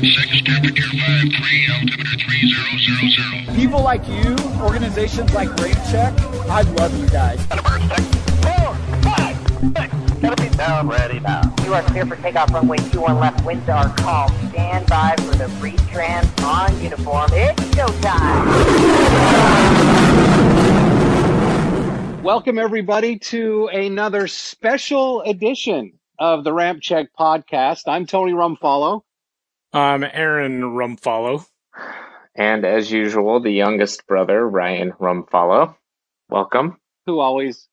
666, temperature 53, altimeter 3000. People like you, organizations like BrainCheck, I love you guys. 4, 5, 6. Seventy down, ready now. You are clear for takeoff runway 21 left. Winds are calm. Stand by for the retrans on uniform. It's showtime. Welcome everybody to another special edition of the Ramp Check Podcast. I'm Tony Rumfalo. I'm Aaron Rumfalo. And as usual, the youngest brother, Ryan Rumfalo. Welcome. Who always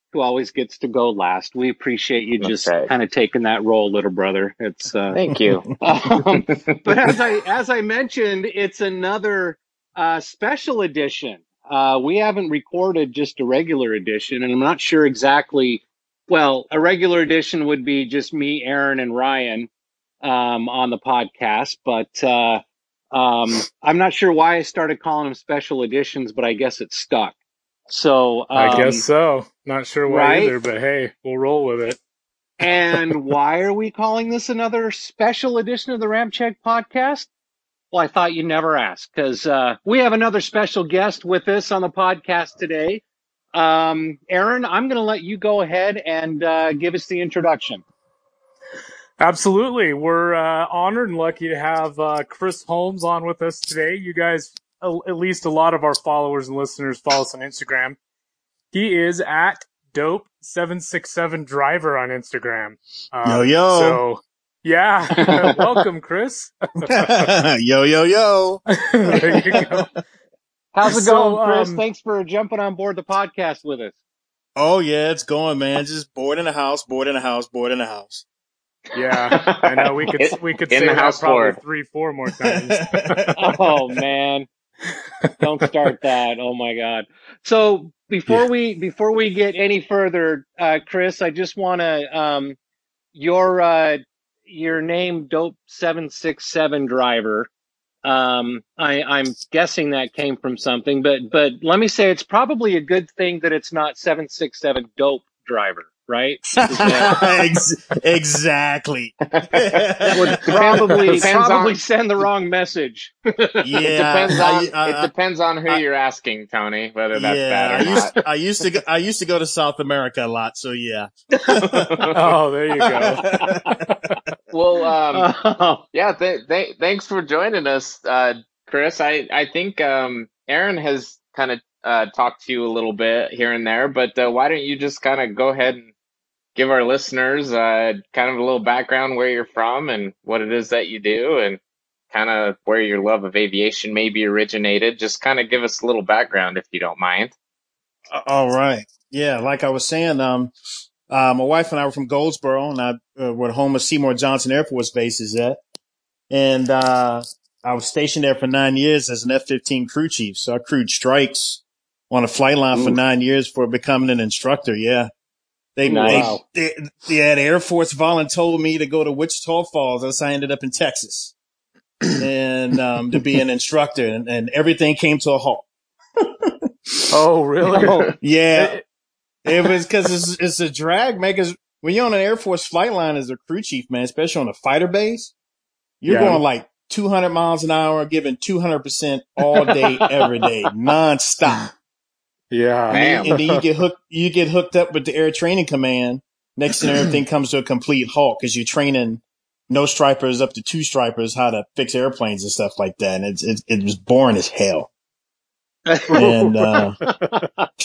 gets to go last. We appreciate you just kind of taking that role, little brother. It's thank you. But as I mentioned, it's another special edition. We haven't recorded just a regular edition, and I'm not sure exactly. Well, a regular edition would be just me, Aaron, and Ryan on the podcast, but I'm not sure why I started calling them special editions, but I guess it stuck. So I guess so. Not sure why either, but hey, we'll roll with it. And why are we calling this another special edition of the Ramp Check Podcast? Well, I thought you'd never ask, because we have another special guest with us on the podcast today. Aaron, I'm going to let you go ahead and give us the introduction. Absolutely. We're honored and lucky to have Chris Holmes on with us today. You guys, at least a lot of our followers and listeners, follow us on Instagram. He is at Dope767 Driver on Instagram. Yo. So, yeah. Welcome, Chris. Yo. There you go. How's it going, Chris? Thanks for jumping on board the podcast with us. Oh, yeah, it's going, man. Just bored in a house. Yeah, I know. We could say that probably 3-4 more times. Oh, man. Don't start that. Oh my God. So before we get any further, Chris, I just want to your name, Dope767 Driver. I'm guessing that came from something, but let me say it's probably a good thing that it's not 767 Dope Driver, right? Exactly. Would probably send the wrong message. Yeah, it depends on who you're asking, Tony, whether that's bad or not. I used to go to South America a lot, so yeah. Oh, there you go. Well, yeah. Thanks for joining us, Chris. I think Aaron has kind of talked to you a little bit here and there, but why don't you just kind of go ahead and give our listeners kind of a little background where you're from and what it is that you do and kind of where your love of aviation maybe originated. Just kind of give us a little background if you don't mind. All right. Yeah. Like I was saying, my wife and I were from Goldsboro, and we're the home of Seymour Johnson Air Force Base is at. And I was stationed there for 9 years as an F-15 crew chief. So I crewed strikes on a flight line for 9 years before becoming an instructor. Yeah. The Air Force volunteered me to go to Wichita Falls, as I ended up in Texas, and to be an instructor, and everything came to a halt. Oh, really? Oh, yeah, it was because it's a drag, man. Because when you're on an Air Force flight line as a crew chief, man, especially on a fighter base, you're going like 200 miles an hour, giving 200% all day, every day, nonstop. Yeah, and then you get hooked up with the Air Training Command. Next thing, everything comes to a complete halt because you're training no stripers up to two stripers how to fix airplanes and stuff like that. And it was boring as hell. And but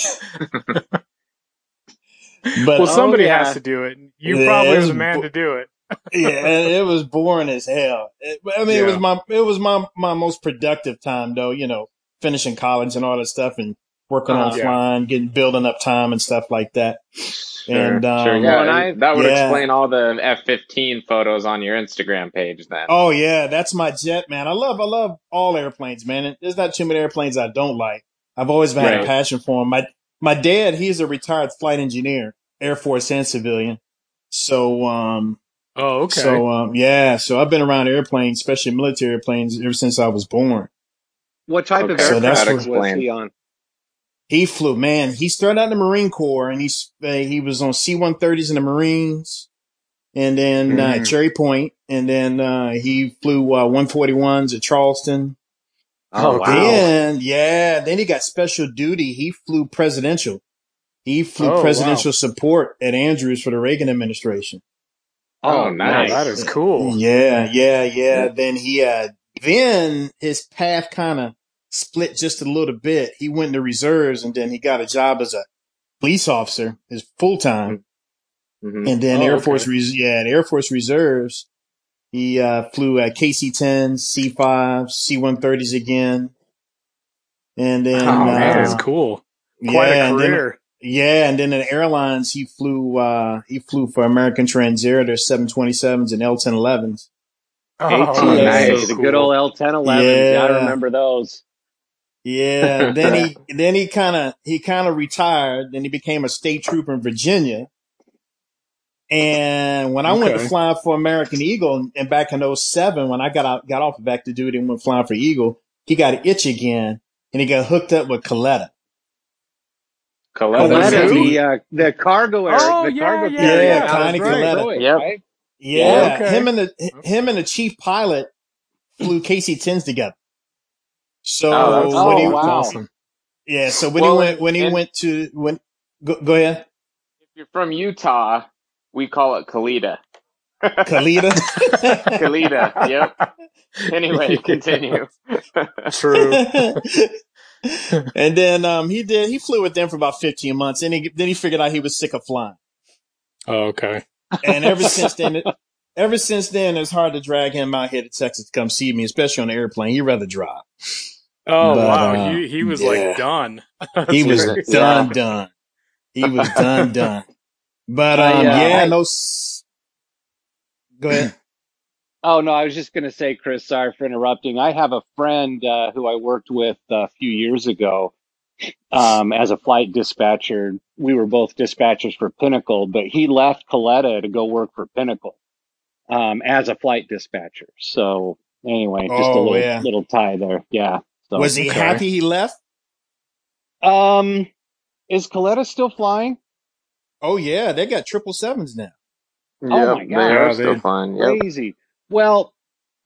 well, somebody has to do it. You probably was the man to do it. Yeah, it was boring as hell. It was my most productive time though. You know, finishing college and all that stuff and working on flying, building up time and stuff like that. Sure, and that would explain all the F-15 photos on your Instagram page then. Oh yeah, that's my jet, man. I love all airplanes, man. There's not too many airplanes I don't like. I've always had a passion for them. My dad, he's a retired flight engineer, Air Force and civilian. So so I've been around airplanes, especially military airplanes, ever since I was born. What type of aircraft was he on? He flew, man. He started out in the Marine Corps, and he was on C-130s in the Marines. and then Cherry Point, and then he flew 141s at Charleston. Oh, wow. Then he got special duty. He flew presidential. He flew presidential support at Andrews for the Reagan administration. Oh, nice. That is cool. Yeah. Then he, then his path kind of split just a little bit. He went into reserves, and then he got a job as a police officer, his full time. Mm-hmm. And then Air Force Reserves. He flew KC-10s, C-5s, C-130s again. And then that's cool. Quite a career. And then in the airlines, he flew for American Transair, their 727s and L-1011s. Oh, nice. So the good old L-1011s. Yeah. I remember those. Yeah. Then he kind of retired. Then he became a state trooper in Virginia. And when I went to fly for American Eagle, and back in 07, when I got off of active duty and went flying for Eagle, he got an itch again, and he got hooked up with Kalitta. Kalitta, the cargo area. Oh, yeah, Connie Kalitta. Right. Yep. Yeah. Okay. Him and the chief pilot flew KC-10s together. So awesome. Yeah. So go ahead. If you're from Utah, we call it Kalitta. Kalitta, yep. Anyway, continue. True. And then he flew with them for about 15 months, and then he figured out he was sick of flying. Oh, okay. And ever since then, it's hard to drag him out here to Texas to come see me, especially on the airplane. He'd rather drive. Oh, wow. He was like done. He was done. He was done. But, go ahead. Oh, no, I was just going to say, Chris, sorry for interrupting. I have a friend who I worked with a few years ago as a flight dispatcher. We were both dispatchers for Pinnacle, but he left Kalitta to go work for Pinnacle as a flight dispatcher. So, anyway, just a little tie there. Yeah. So, was he happy he left? Is Kalitta still flying? Oh, yeah, they got 777s now. Yep, oh, my God. They're still fine. Yep. Crazy. Well,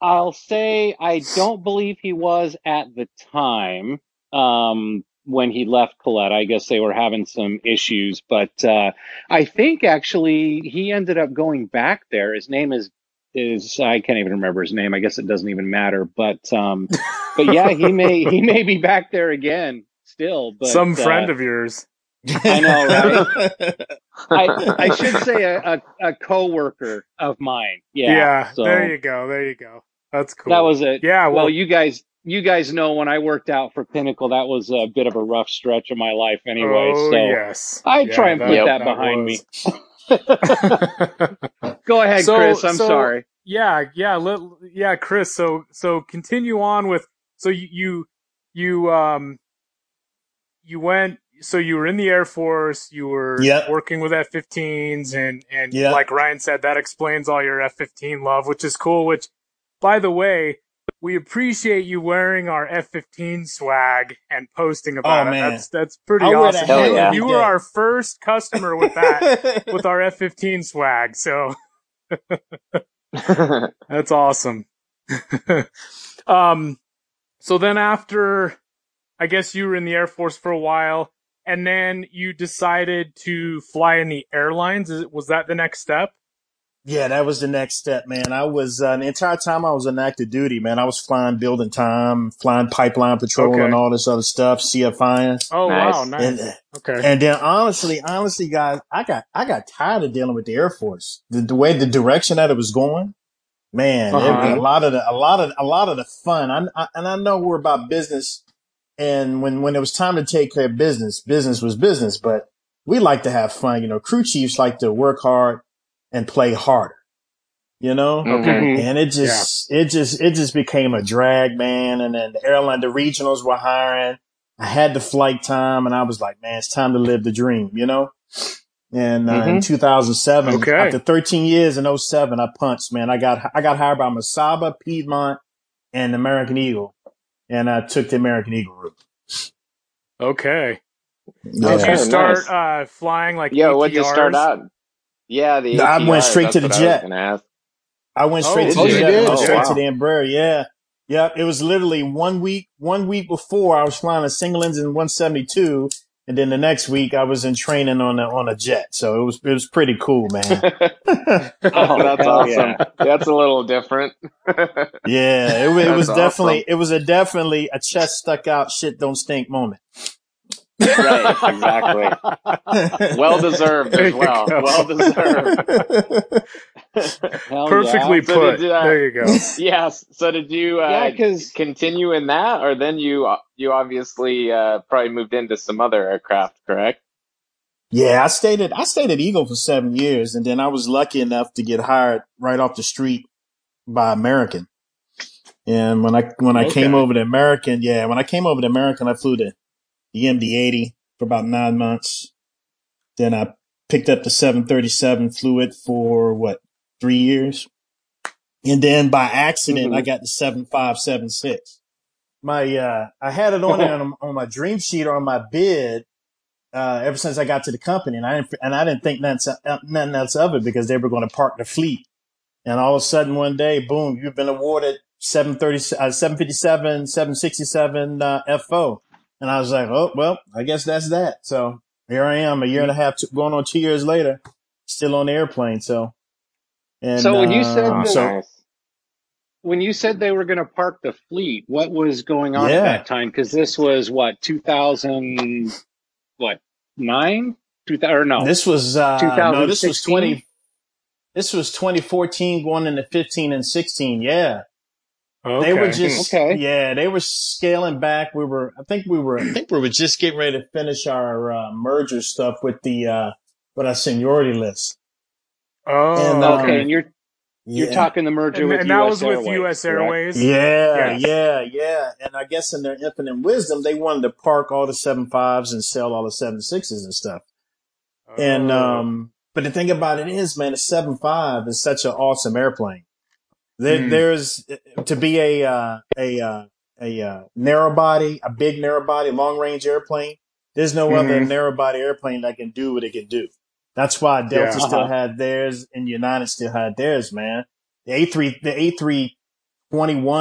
I'll say I don't believe he was at the time when he left Kalitta. I guess they were having some issues. But I think, actually, he ended up going back there. His name is I can't even remember his name. I guess it doesn't even matter. But, he may be back there again still. But, some friend of yours. I know, right? I should say a coworker of mine. Yeah. Yeah. So there you go. That's cool. That was it. Yeah. Well, you guys know when I worked out for Pinnacle, that was a bit of a rough stretch of my life, anyway. Oh, so yes. I try and put that behind me. Go ahead, Chris. I'm sorry. Yeah, Chris. So continue on with. So you went. So you were in the Air Force, you were working with F-15s, and like Ryan said, that explains all your F-15 love, which is cool, which, by the way, we appreciate you wearing our F-15 swag and posting about it. Man. That's pretty awesome. You were our first customer with that, with our F-15 swag, so that's awesome. So then after, I guess you were in the Air Force for a while, and then you decided to fly in the airlines. Was that the next step? Yeah, that was the next step, man. I was the entire time I was on active duty, man. I was flying building time, flying pipeline patrol, and all this other stuff, CFI. Oh, nice. Wow, nice. And, and then honestly, guys, I got tired of dealing with the Air Force. The way the direction that it was going, man, a lot of the fun. I know we're about business. And when it was time to take care of business was business, but we like to have fun. You know, crew chiefs like to work hard and play harder, you know? Okay. And it just became a drag, man. And then the regionals were hiring. I had the flight time, and I was like, man, it's time to live the dream, you know? And in 2007, after 13 years in 07, I punched, man. I got hired by Mesaba, Piedmont, and American Eagle. And I took the American Eagle route. Okay. Did you start flying like ETRs? What did you start out? Yeah, the ATR, I went straight to the jet. I went straight to the Embraer. Yeah. Yeah. It was literally one week before I was flying a single engine 172. And then the next week I was in training on a jet. So it was pretty cool, man. That's awesome. Yeah. That's a little different. Yeah. It was definitely a chest stuck out, shit don't stink moment. Right, exactly. Well deserved as well. Well deserved. Perfectly put. There you go. Yes. So did you continue in that, or then you obviously probably moved into some other aircraft, correct? Yeah, I stayed at Eagle for 7 years, and then I was lucky enough to get hired right off the street by American. And when I came over to American, I flew to the MD-80 for about 9 months. Then I picked up the 737, flew it for 3 years. And then by accident, I got the 7576. I had it on there on my dream sheet or on my bid, ever since I got to the company. And I didn't think nothing else of it because they were going to park the fleet. And all of a sudden one day, boom, you've been awarded 757, 767, FO. And I was like, oh, well, I guess that's that. So here I am, a year and a half, going on 2 years later, still on the airplane. When you said they were going to park the fleet, what was going on at that time? Because this was 2009? This was 2014 going into 15 and 16. Yeah. Okay. They were just, they were scaling back. I think we were just getting ready to finish our merger stuff with our seniority list. Oh, and you're talking the merger and that was with US Airways. Correct? Yeah. And I guess in their infinite wisdom, they wanted to park all the 7.5s and sell all the 7.6s and stuff. Oh. And but the thing about it is, man, the 7.5 is such an awesome airplane. There's to be a narrow body, a big narrow body, long range airplane. There's no other narrow body airplane that can do what it can do. That's why Delta still had theirs and United still had theirs, man. The A321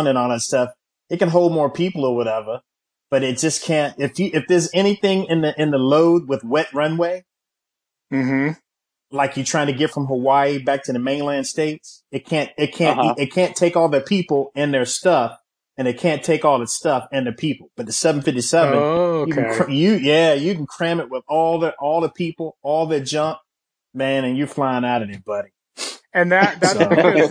and all that stuff, it can hold more people or whatever, but it just can't. If there's anything in the load with wet runway, like you're trying to get from Hawaii back to the mainland states, it can't take all the people and their stuff, and it can't take all the stuff and the people. But the 757, you can cram it with all the people, all the junk, man, and you're flying out of there, buddy. And that's because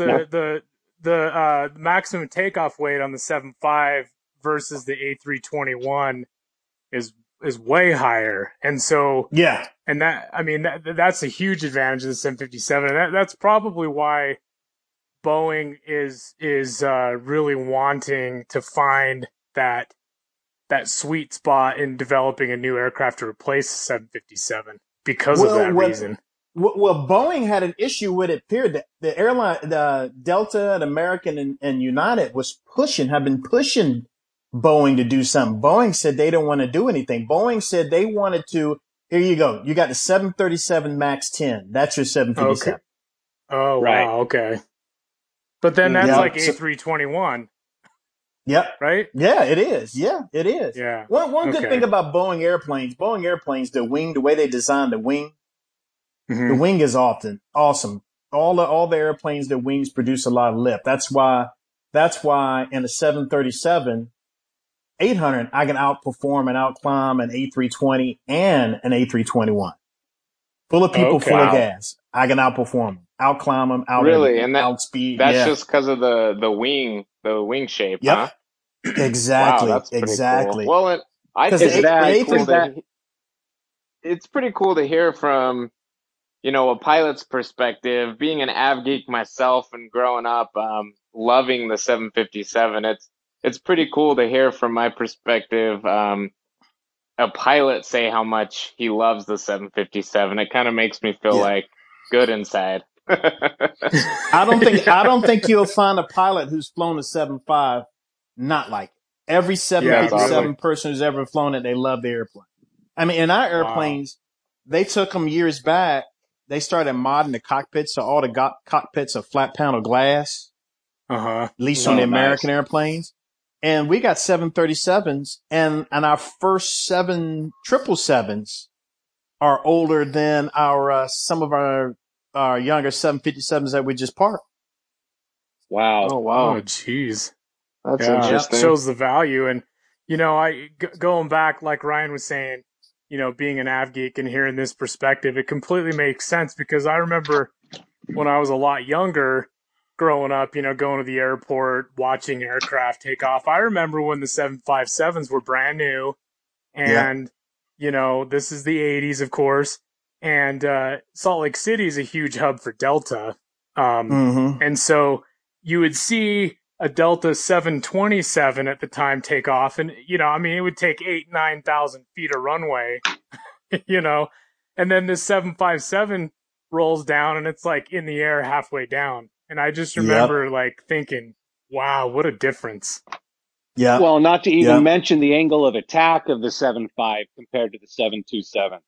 the maximum takeoff weight on the 7.5 versus the A321 is way higher, and so that's a huge advantage of the 757, and that's probably why Boeing is really wanting to find that sweet spot in developing a new aircraft to replace the 757 because of that reason. Well, Boeing had an issue with it. Period. The airline, the Delta, and American, and United have been pushing Boeing to do something. Boeing said they don't want to do anything. Boeing said they wanted to. Here you go. You got the 737 MAX 10. That's your 757. Okay. Oh, right. Wow. Okay. But then that's like A321. Yep. Right? Yeah, it is. Yeah, it is. Yeah. One good thing about Boeing airplanes, the wing, the way they designed the wing, the wing is often awesome. All the airplanes, their wings produce a lot of lift. That's why in the 737, 800, I can outperform and outclimb an A320 and an A321. Full of people, full of gas. I can outperform them, outclimb them, outspeed. That's just because of the wing, shape. Yep. Huh? Exactly. Wow, exactly. Cool. Well, it's pretty cool to hear from, a pilot's perspective. Being an av geek myself and growing up, loving the 757. It's pretty cool to hear from my perspective, a pilot say how much he loves the 757. It kind of makes me feel good inside. I don't think you'll find a pilot who's flown a 7.5 not like it. Every 757 person who's ever flown it, they love the airplane. I mean, in our airplanes, they took them years back they started modding the cockpits, so all the cockpits are flat panel glass, at least on the American airplanes. And we got 737s, and our first 777s are older than our some of our younger 757s that we just parked. Wow! Oh wow! Oh jeez, that's interesting. Shows the value, and you know, going back, like Ryan was saying, you know, being an av geek and hearing this perspective, it completely makes sense because I remember when I was a lot younger, growing up, you know, going to the airport, watching aircraft take off. I remember when the 757s were brand new, and you know, this is the 80s, of course, and Salt Lake City is a huge hub for Delta, and so you would see a Delta 727 at the time take off, and you know, I mean, it would take 8,000-9,000 feet of runway, you know, and then this 757 rolls down, and it's like in the air halfway down. And I just remember like thinking, wow, what a difference. Yeah. Well, not to even mention the angle of attack of the 7.5 compared to the 7.27.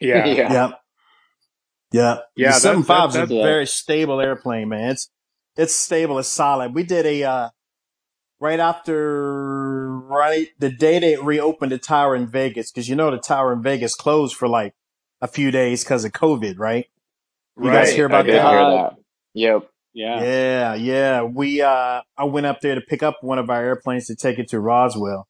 Yeah. Yeah. The 7.5 is a very stable airplane, man. It's stable. It's solid. We did a, right the day they reopened the tower in Vegas, because you know, the tower in Vegas closed for like a few days because of COVID, right? You guys hear about that? Yep. Yeah. We, I went up there to pick up one of our airplanes to take it to Roswell.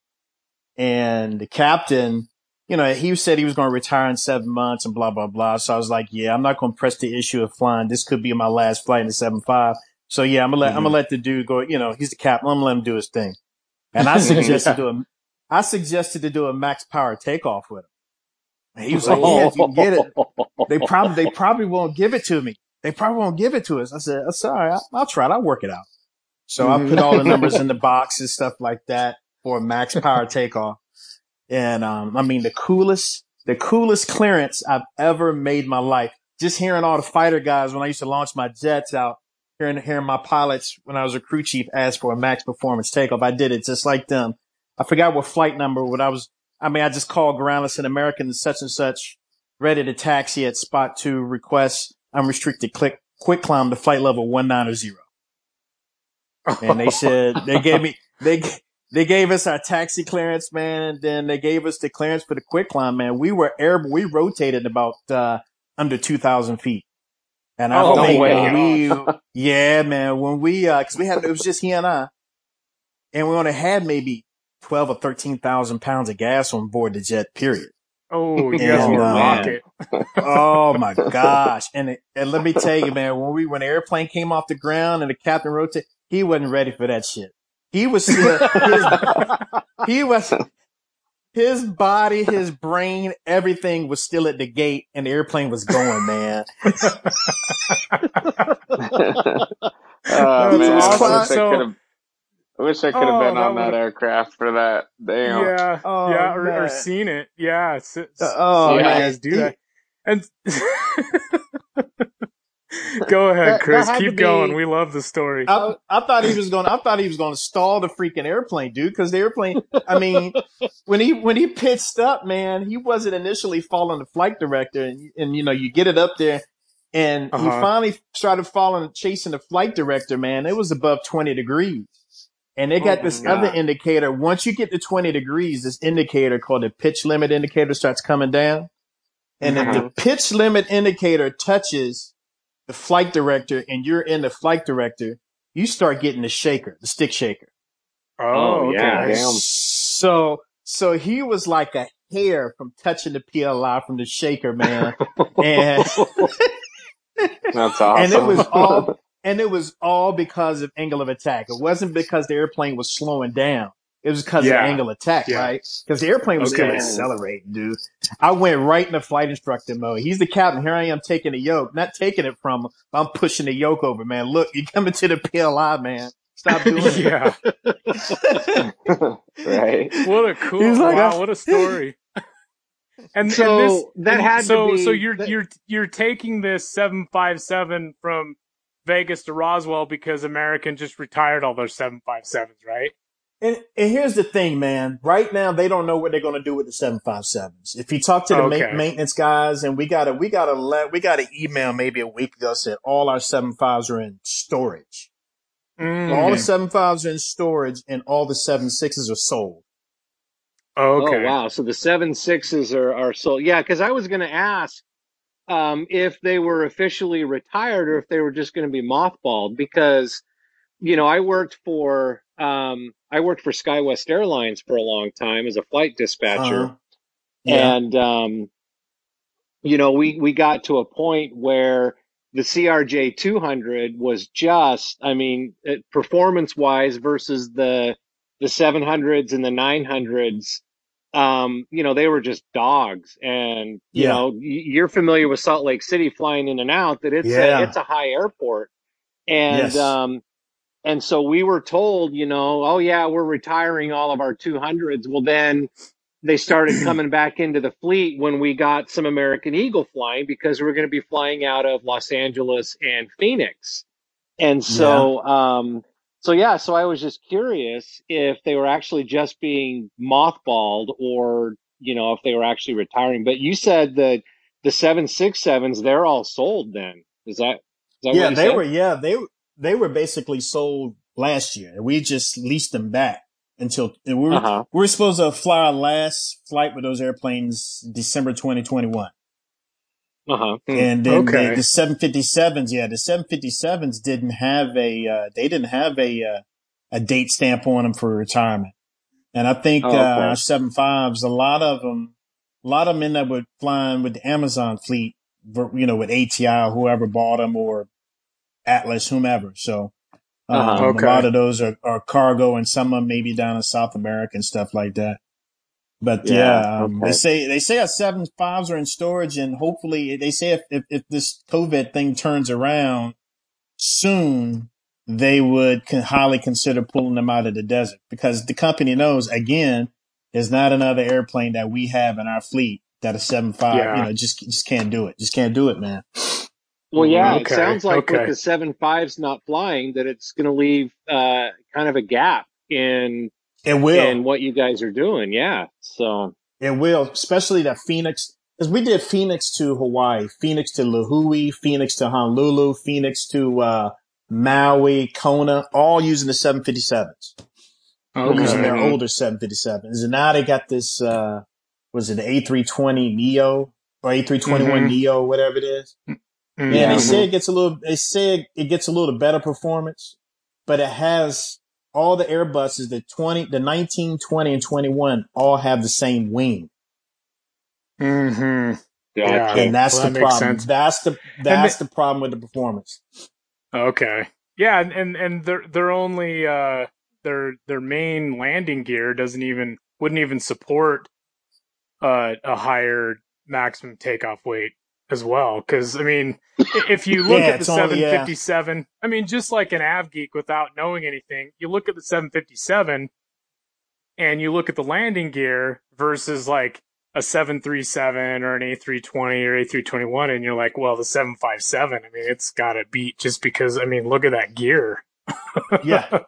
And the captain, you know, he said he was going to retire in 7 months and blah, blah, blah. So I was like, yeah, I'm not going to press the issue of flying. This could be my last flight in the 7.5. So yeah, I'm going to let the dude go. You know, he's the captain. I'm going to let him do his thing. And I suggested to do a max power takeoff with him. He was like, yeah, if you can get it. They probably won't give it to me. They probably won't give it to us. I said, oh, sorry, I'll try it. I'll work it out. So I put all the numbers in the box and stuff like that for a max power takeoff. And, I mean, the coolest clearance I've ever made in my life. Just hearing all the fighter guys when I used to launch my jets out, hearing my pilots when I was a crew chief ask for a max performance takeoff. I did it just like them. I forgot what flight number, I just called groundless in American such and such, ready to taxi at spot 2, request unrestricted quick climb to flight level 190. And they said, they gave us our taxi clearance, man. And then they gave us the clearance for the quick climb, man. We rotated about, under 2,000 feet. And I yeah, man. When we, cause we had, it was just he and I, and we only had maybe 12 or 13,000 pounds of gas on board the jet, period. Oh, you guys were rocket. Oh, my gosh. And let me tell you, man, when the airplane came off the ground and the captain rotated, he wasn't ready for that shit. He was still, his body, his brain, everything was still at the gate and the airplane was going, man. I wish I could have been on that aircraft for that. Damn. Yeah. Oh, yeah. Or seen it. Yeah. Guys do that. And go ahead, Chris. Keep going. We love the story. I thought he was going. I thought he was going to stall the freaking airplane, dude. Because the airplane. I mean, when he pitched up, man, he wasn't initially following the flight director, and you know, you get it up there. And he finally started chasing the flight director, man. It was above 20 degrees. And they got this other indicator. Once you get to 20 degrees, this indicator called the pitch limit indicator starts coming down. And if the pitch limit indicator touches the flight director and you're in the flight director, you start getting the shaker, the stick shaker. Oh, yeah. Okay. Damn. So he was like a hair from touching the PLI from the shaker, man. And that's awesome. And it was all because of angle of attack. It wasn't because the airplane was slowing down. It was because of angle of attack, right? Because the airplane was still accelerating, dude. I went right into flight instructor mode. He's the captain. Here I am taking the yoke. Not taking it from him, but I'm pushing the yoke over, man. Look, you're coming to the PLI, man. Stop doing it. Right. What a cool, what a story. So you're taking this 757 from Vegas to Roswell because American just retired all those 757s, right? And here's the thing, man. Right now, they don't know what they're going to do with the 757s. If you talk to the maintenance guys, and we got an email maybe a week ago said all our 75s are in storage. Mm. All the 75s are in storage, and all the 76s are sold. Okay. Oh, wow. So the 76s are sold. Yeah, because I was going to ask if they were officially retired or if they were just going to be mothballed, because, you know, I worked for SkyWest Airlines for a long time as a flight dispatcher. Uh-huh. Yeah. And, you know, we got to a point where the CRJ 200 was just, I mean, performance wise versus the 700s and the 900s. You know, they were just dogs, and, you know, you're familiar with Salt Lake City flying in and out, that it's a high airport. And, and so we were told, you know, oh, yeah, we're retiring all of our 200s. Well, then they started coming back into the fleet when we got some American Eagle flying, because we're going to be flying out of Los Angeles and Phoenix. And so, so I was just curious if they were actually just being mothballed, or, you know, if they were actually retiring. But you said that the 767s, they're all sold then. Is that what you said? They were basically sold last year, and we just leased them back until we were supposed to fly our last flight with those airplanes December 2021. And then the 757s, the 757s didn't have a date stamp on them for retirement. And I think our 757s, a lot of them end up with flying with the Amazon fleet, you know, with ATI, whoever bought them, or Atlas, whomever. So a lot of those are cargo, and some of them maybe down in South America and stuff like that. But they say our 75s are in storage, and hopefully they say if this COVID thing turns around soon, they would highly consider pulling them out of the desert, because the company knows, again, there's not another airplane that we have in our fleet that a 75, you know, just can't do it. Just can't do it, man. Well, yeah, it sounds like with the 7.5s not flying, that it's going to leave kind of a gap in what you guys are doing. Yeah, so it will, especially that Phoenix, because we did Phoenix to Hawaii, Phoenix to Lihue, Phoenix to Honolulu, Phoenix to Maui, Kona, all using the 757s, using their older 757s, and now they got this. Was it the A320 Neo or A321 Neo, whatever it is? Yeah, they say it gets a little better performance, but it has all the Airbuses, the 19, 20, and 21 all have the same wing. Yeah, and that problem. Sense. That's the problem with the performance. Okay. Yeah, and their only their main landing gear wouldn't even support a higher maximum takeoff weight as well, because I mean, if you look at the 757, I mean, just like an av geek without knowing anything, you look at the 757 and you look at the landing gear versus like a 737 or an A320 or A321, and you're like, well, the 757, I mean, it's gotta beat, just because, I mean, look at that gear. Yeah,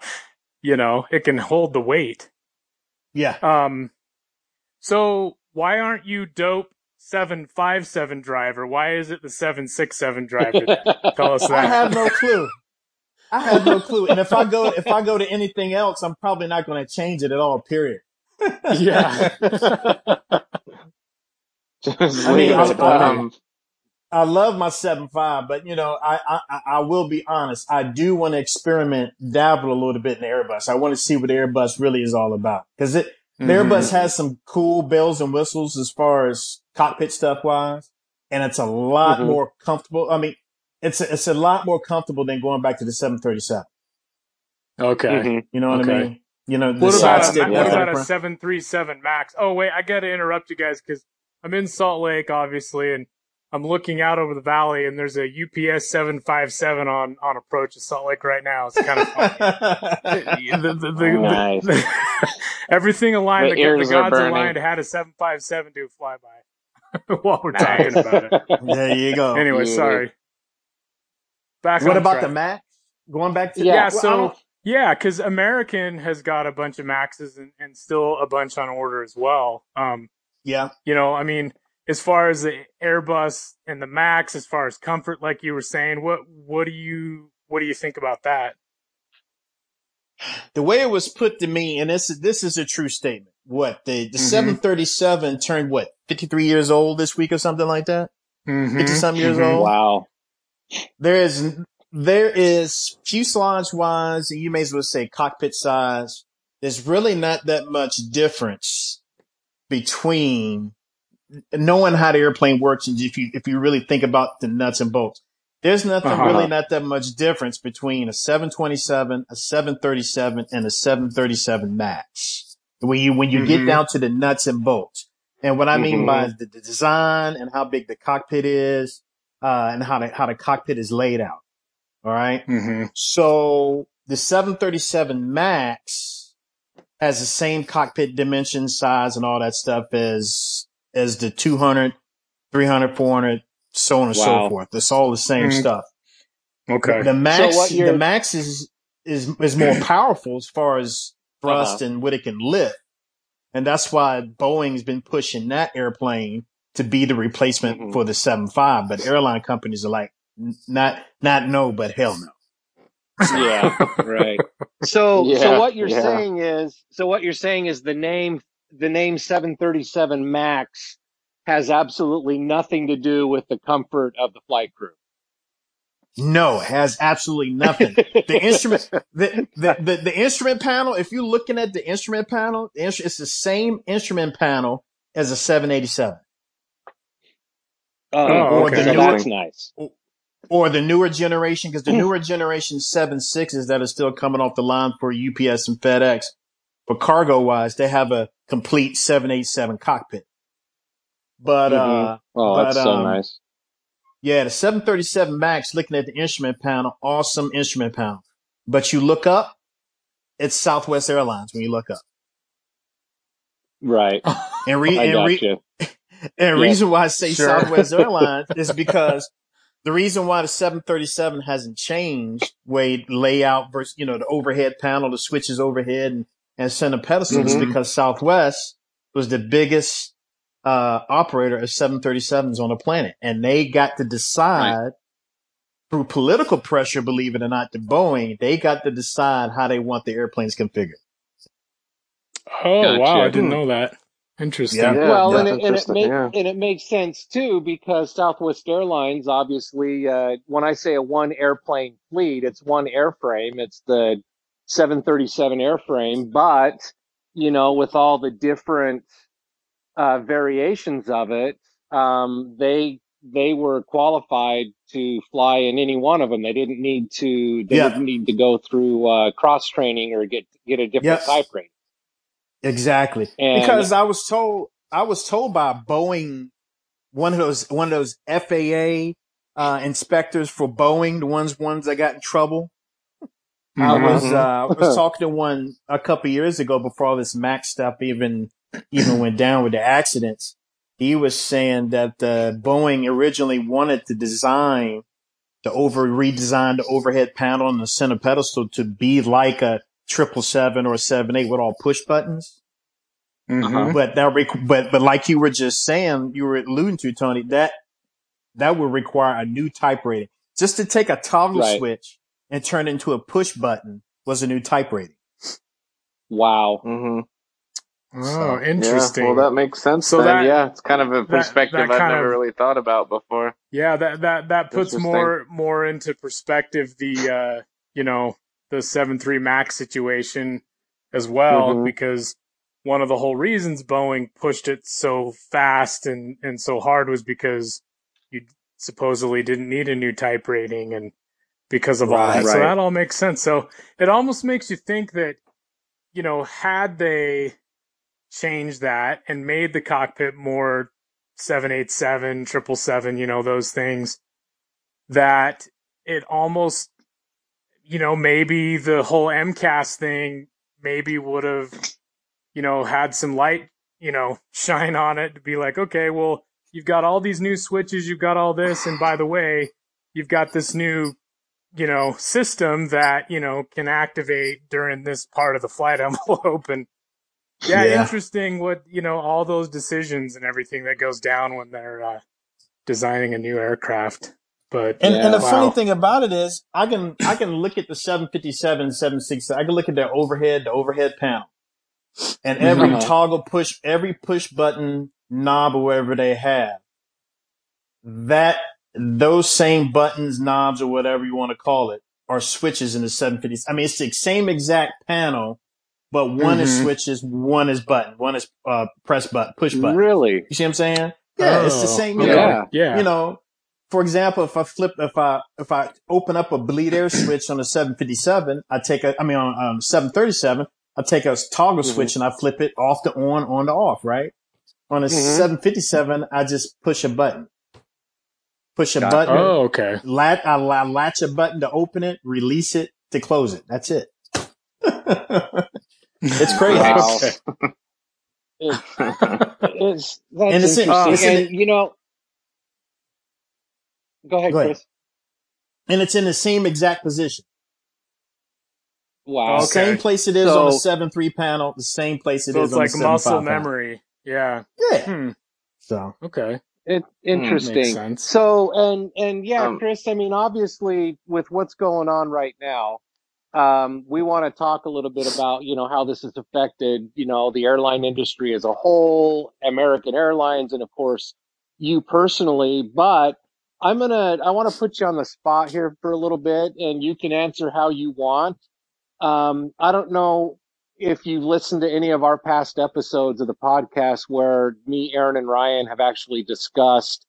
you know, it can hold the weight. Yeah. So why aren't you dope 757 driver? Why is it the 767 driver? Tell us that. I have no clue. And if I go to anything else, I'm probably not going to change it at all. Period. Yeah. I love my 7.5, but you know, I will be honest. I do want to dabble a little bit in the Airbus. I want to see what the Airbus really is all about, because the Airbus has some cool bells and whistles as far as cockpit stuff wise, and it's a lot more comfortable. I mean, it's a lot more comfortable than going back to the 737. Okay, you know what I mean. You know, what about a 737 Max? Oh wait, I got to interrupt you guys, because I'm in Salt Lake, obviously, and I'm looking out over the valley, and there's a UPS 757 on approach to Salt Lake right now. It's kind of funny. Nice. Everything aligned, the gods aligned, had a 757 do a flyby while we're talking about it. There you go. Anyway, sorry. Back on track. What about the Max? Going back to Yeah, because American has got a bunch of Maxes and still a bunch on order as well. Yeah. You know, I mean, as far as the Airbus and the Max, as far as comfort, like you were saying, what do you think about that? The way it was put to me, and this is a true statement. What the 737 turned 53 years old this week or something like that? 50-some years old. Wow. There is fuselage wise, and you may as well say cockpit size, there's really not that much difference between knowing how the airplane works, and if you really think about the nuts and bolts. There's not that much difference between a 727, a 737, and a 737 Max. When you get down to the nuts and bolts. And what I mean by the design and how big the cockpit is, and how the cockpit is laid out. All right. So the 737 Max has the same cockpit dimension, size, and all that stuff as the 200, 300, 400, so on and so forth. It's all the same stuff. Okay. The Max, the Max is more powerful as far as thrust and what it can lift. And that's why Boeing's been pushing that airplane to be the replacement for the 7.5. But airline companies are like, not no, but hell no. Yeah, right. So what you're saying is the name 737 Max has absolutely nothing to do with the comfort of the flight crew. No, it has absolutely nothing. The instrument panel, if you're looking at the instrument panel, it's the same instrument panel as a 787. So that's nice. Or the newer generation, because the newer generation 7.6s that are still coming off the line for UPS and FedEx, but cargo-wise, they have a complete 787 cockpit. But so nice. Yeah, the 737 Max, looking at the instrument panel, awesome instrument panel. But you look up, it's Southwest Airlines when you look up. Right. Reason why I say Southwest Airlines is because the reason why the 737 hasn't changed way layout versus, you know, the overhead panel, the switches overhead and center pedestal is because Southwest was the biggest operator of 737s on the planet. And they got to decide through political pressure, believe it or not, to Boeing, they got to decide how they want the airplanes configured. Oh, gotcha. Wow. I didn't know that. Interesting. Yeah. Well, and it makes sense too, because Southwest Airlines, obviously, when I say a one airplane fleet, it's one airframe. It's the 737 airframe, but, you know, with all the different variations of it, they were qualified to fly in any one of them. They didn't need to. They didn't need to go through cross training or get a different type rating. Exactly, and because I was told by Boeing, one of those FAA inspectors for Boeing, the ones that got in trouble. I was talking to one a couple years ago before all this Max stuff even went down with the accidents. He was saying that Boeing originally wanted to redesign the overhead panel and the center pedestal to be like a 777 or 78 with all push buttons, but that but like you were just saying, you were alluding to, Tony, that would require a new type rating. Just to take a toggle switch and turn it into a push button was a new type rating. Wow. Oh, interesting. Yeah, well, that makes sense. So it's kind of a perspective I've never really thought about before. Yeah, that puts more into perspective the you know, the 737 Max situation as well, because one of the whole reasons Boeing pushed it so fast and so hard was because you supposedly didn't need a new type rating and because of all that. Right. So that all makes sense. So it almost makes you think that, you know, had they changed that and made the cockpit more 787, 777, you know, those things, that it almost, you know, maybe the whole MCAS thing maybe would have, you know, had some light, you know, shine on it to be like, okay, well, you've got all these new switches, you've got all this, and by the way, you've got this new you know, system that, you know, can activate during this part of the flight envelope. And yeah, interesting what, you know, all those decisions and everything that goes down when they're designing a new aircraft. But and the funny thing about it is I can look at the 757, 767, I can look at their overhead, the overhead panel. And every toggle push, every push button knob or whatever they have, that those same buttons, knobs, or whatever you want to call it, are switches in the 750s. I mean, it's the same exact panel, but one is switches, one is button, one is press button, push button. Really? You see what I'm saying? Yeah, it's the same. You know, you know, for example, if I open up a bleed air switch on a 757, on 737, I take a toggle switch and I flip it off to on to off, right? On a 757, I just push a button. Oh, okay. I latch a button to open it, release it, to close it. That's it. It's crazy. Wow. Okay. That's interesting. You know, go ahead, Chris. And it's in the same exact position. Wow. Okay. Same place it is on the 7.3 panel, the same place it is on the 7.5 panel. So it's like muscle memory. Yeah. Yeah. So. Okay. It's interesting. So, and yeah, Chris, I mean, obviously with what's going on right now, we want to talk a little bit about, you know, how this has affected, you know, the airline industry as a whole, American Airlines, and of course you personally, but I want to put you on the spot here for a little bit and you can answer how you want. I don't know if you've listened to any of our past episodes of the podcast where me, Aaron, and Ryan have actually discussed,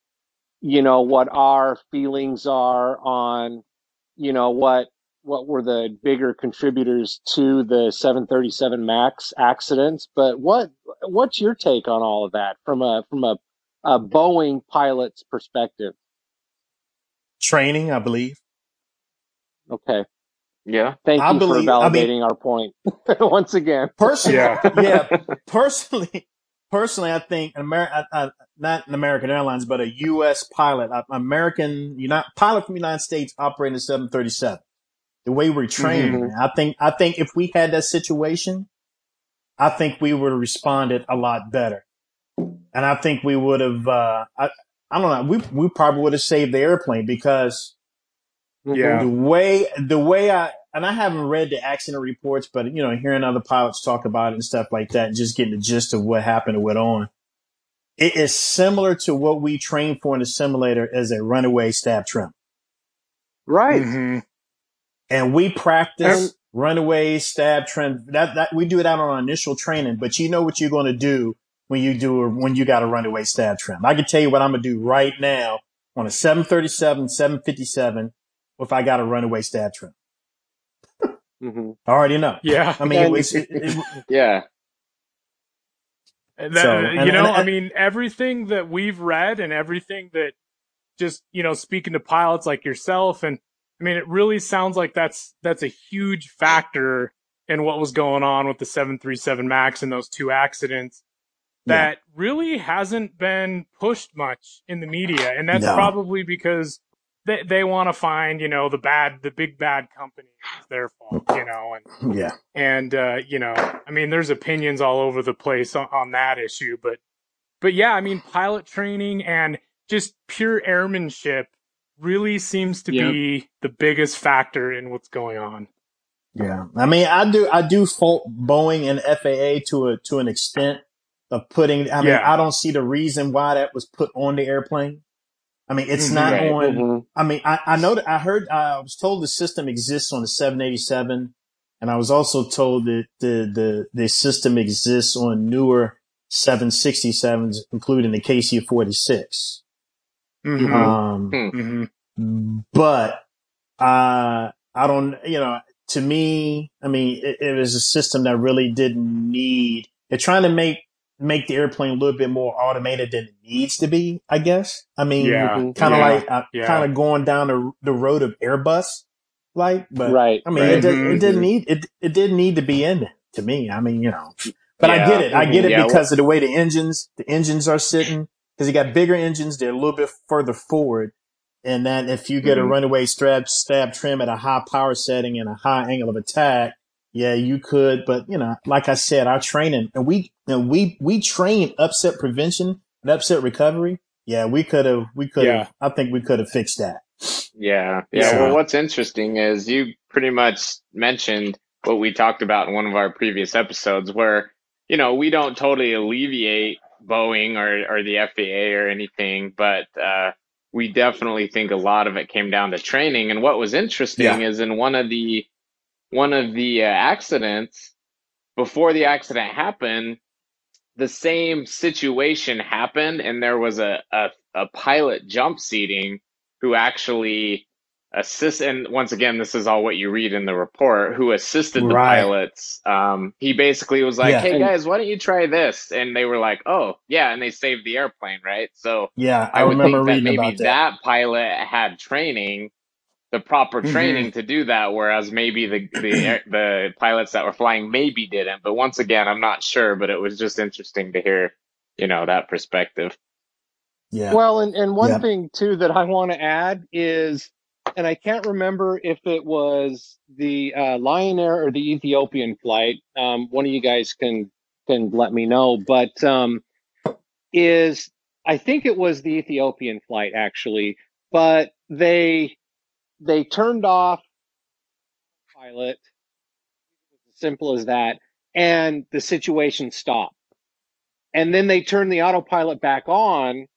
you know, what our feelings are on, you know, what were the bigger contributors to the 737 MAX accidents. But what's your take on all of that from a Boeing pilot's perspective? Training, I believe. Okay. Yeah. Thank you for validating our point once again. Personally, I think not an American Airlines, but a U.S. pilot, pilot from the United States operating a 737. The way we're trained, I think if we had that situation, I think we would have responded a lot better. And I think we would have, I don't know, we probably would have saved the airplane because I haven't read the accident reports, but you know, hearing other pilots talk about it and stuff like that, and just getting the gist of what happened and went on, it is similar to what we train for in the simulator as a runaway stab trim. Right. Mm-hmm. And we practice runaway stab trim. That we do it out on our initial training, but you know what you're going to do when you got a runaway stab trim. I can tell you what I'm going to do right now on a 737, 757. If I got a runaway stab trim, I already know. Yeah, I mean, yeah. And that, everything that we've read and everything that just, you know, speaking to pilots like yourself, and I mean, it really sounds like that's a huge factor in what was going on with the 737 MAX and those two accidents that really hasn't been pushed much in the media, and that's probably because They want to find, you know, the big bad company. It's their fault, you know, and you know, I mean, there's opinions all over the place on that issue, but yeah, I mean, pilot training and just pure airmanship really seems to be the biggest factor in what's going on. Yeah, I mean, I do fault Boeing and FAA to an extent of putting. I mean, I don't see the reason why that was put on the airplane. I mean, it's not on. I mean, I know that I was told the system exists on the 787, and I was also told that the system exists on newer 767s, including the KC-46. But I don't, you know, to me, I mean, it was a system that really didn't need. They're trying to make the airplane a little bit more automated than it needs to be, I guess. I mean, kind of going down the road of Airbus, like, but right, I mean, it didn't need to be in it to me. I mean, you know, but I get it. I get it because of the way the engines are sitting, because you got bigger engines. They're a little bit further forward. And then if you get a runaway stab trim at a high power setting and a high angle of attack, yeah, you could. But, you know, like I said, our training, and we train upset prevention and upset recovery. Yeah, we could have. I think we could have fixed that. Yeah. Well, what's interesting is you pretty much mentioned what we talked about in one of our previous episodes where, you know, we don't totally alleviate Boeing or the FAA or anything, but we definitely think a lot of it came down to training. And what was interesting is in one of the accidents, before the accident happened, the same situation happened, and there was a pilot jump seating who actually assist. And once again, this is all what you read in the report, who assisted the pilots. He basically was like, hey guys, why don't you try this? And they were like, oh yeah. And they saved the airplane. Right. So I would remember think that maybe that pilot had training, the proper training to do that. Whereas maybe the pilots that were flying maybe didn't, but once again, I'm not sure, but it was just interesting to hear, you know, that perspective. Yeah. Well, and one thing too, that I want to add is, and I can't remember if it was the Lion Air or the Ethiopian flight. One of you guys can let me know. But I think it was the Ethiopian flight actually. But they turned off the pilot. Simple as that. And the situation stopped. And then they turned the autopilot back on,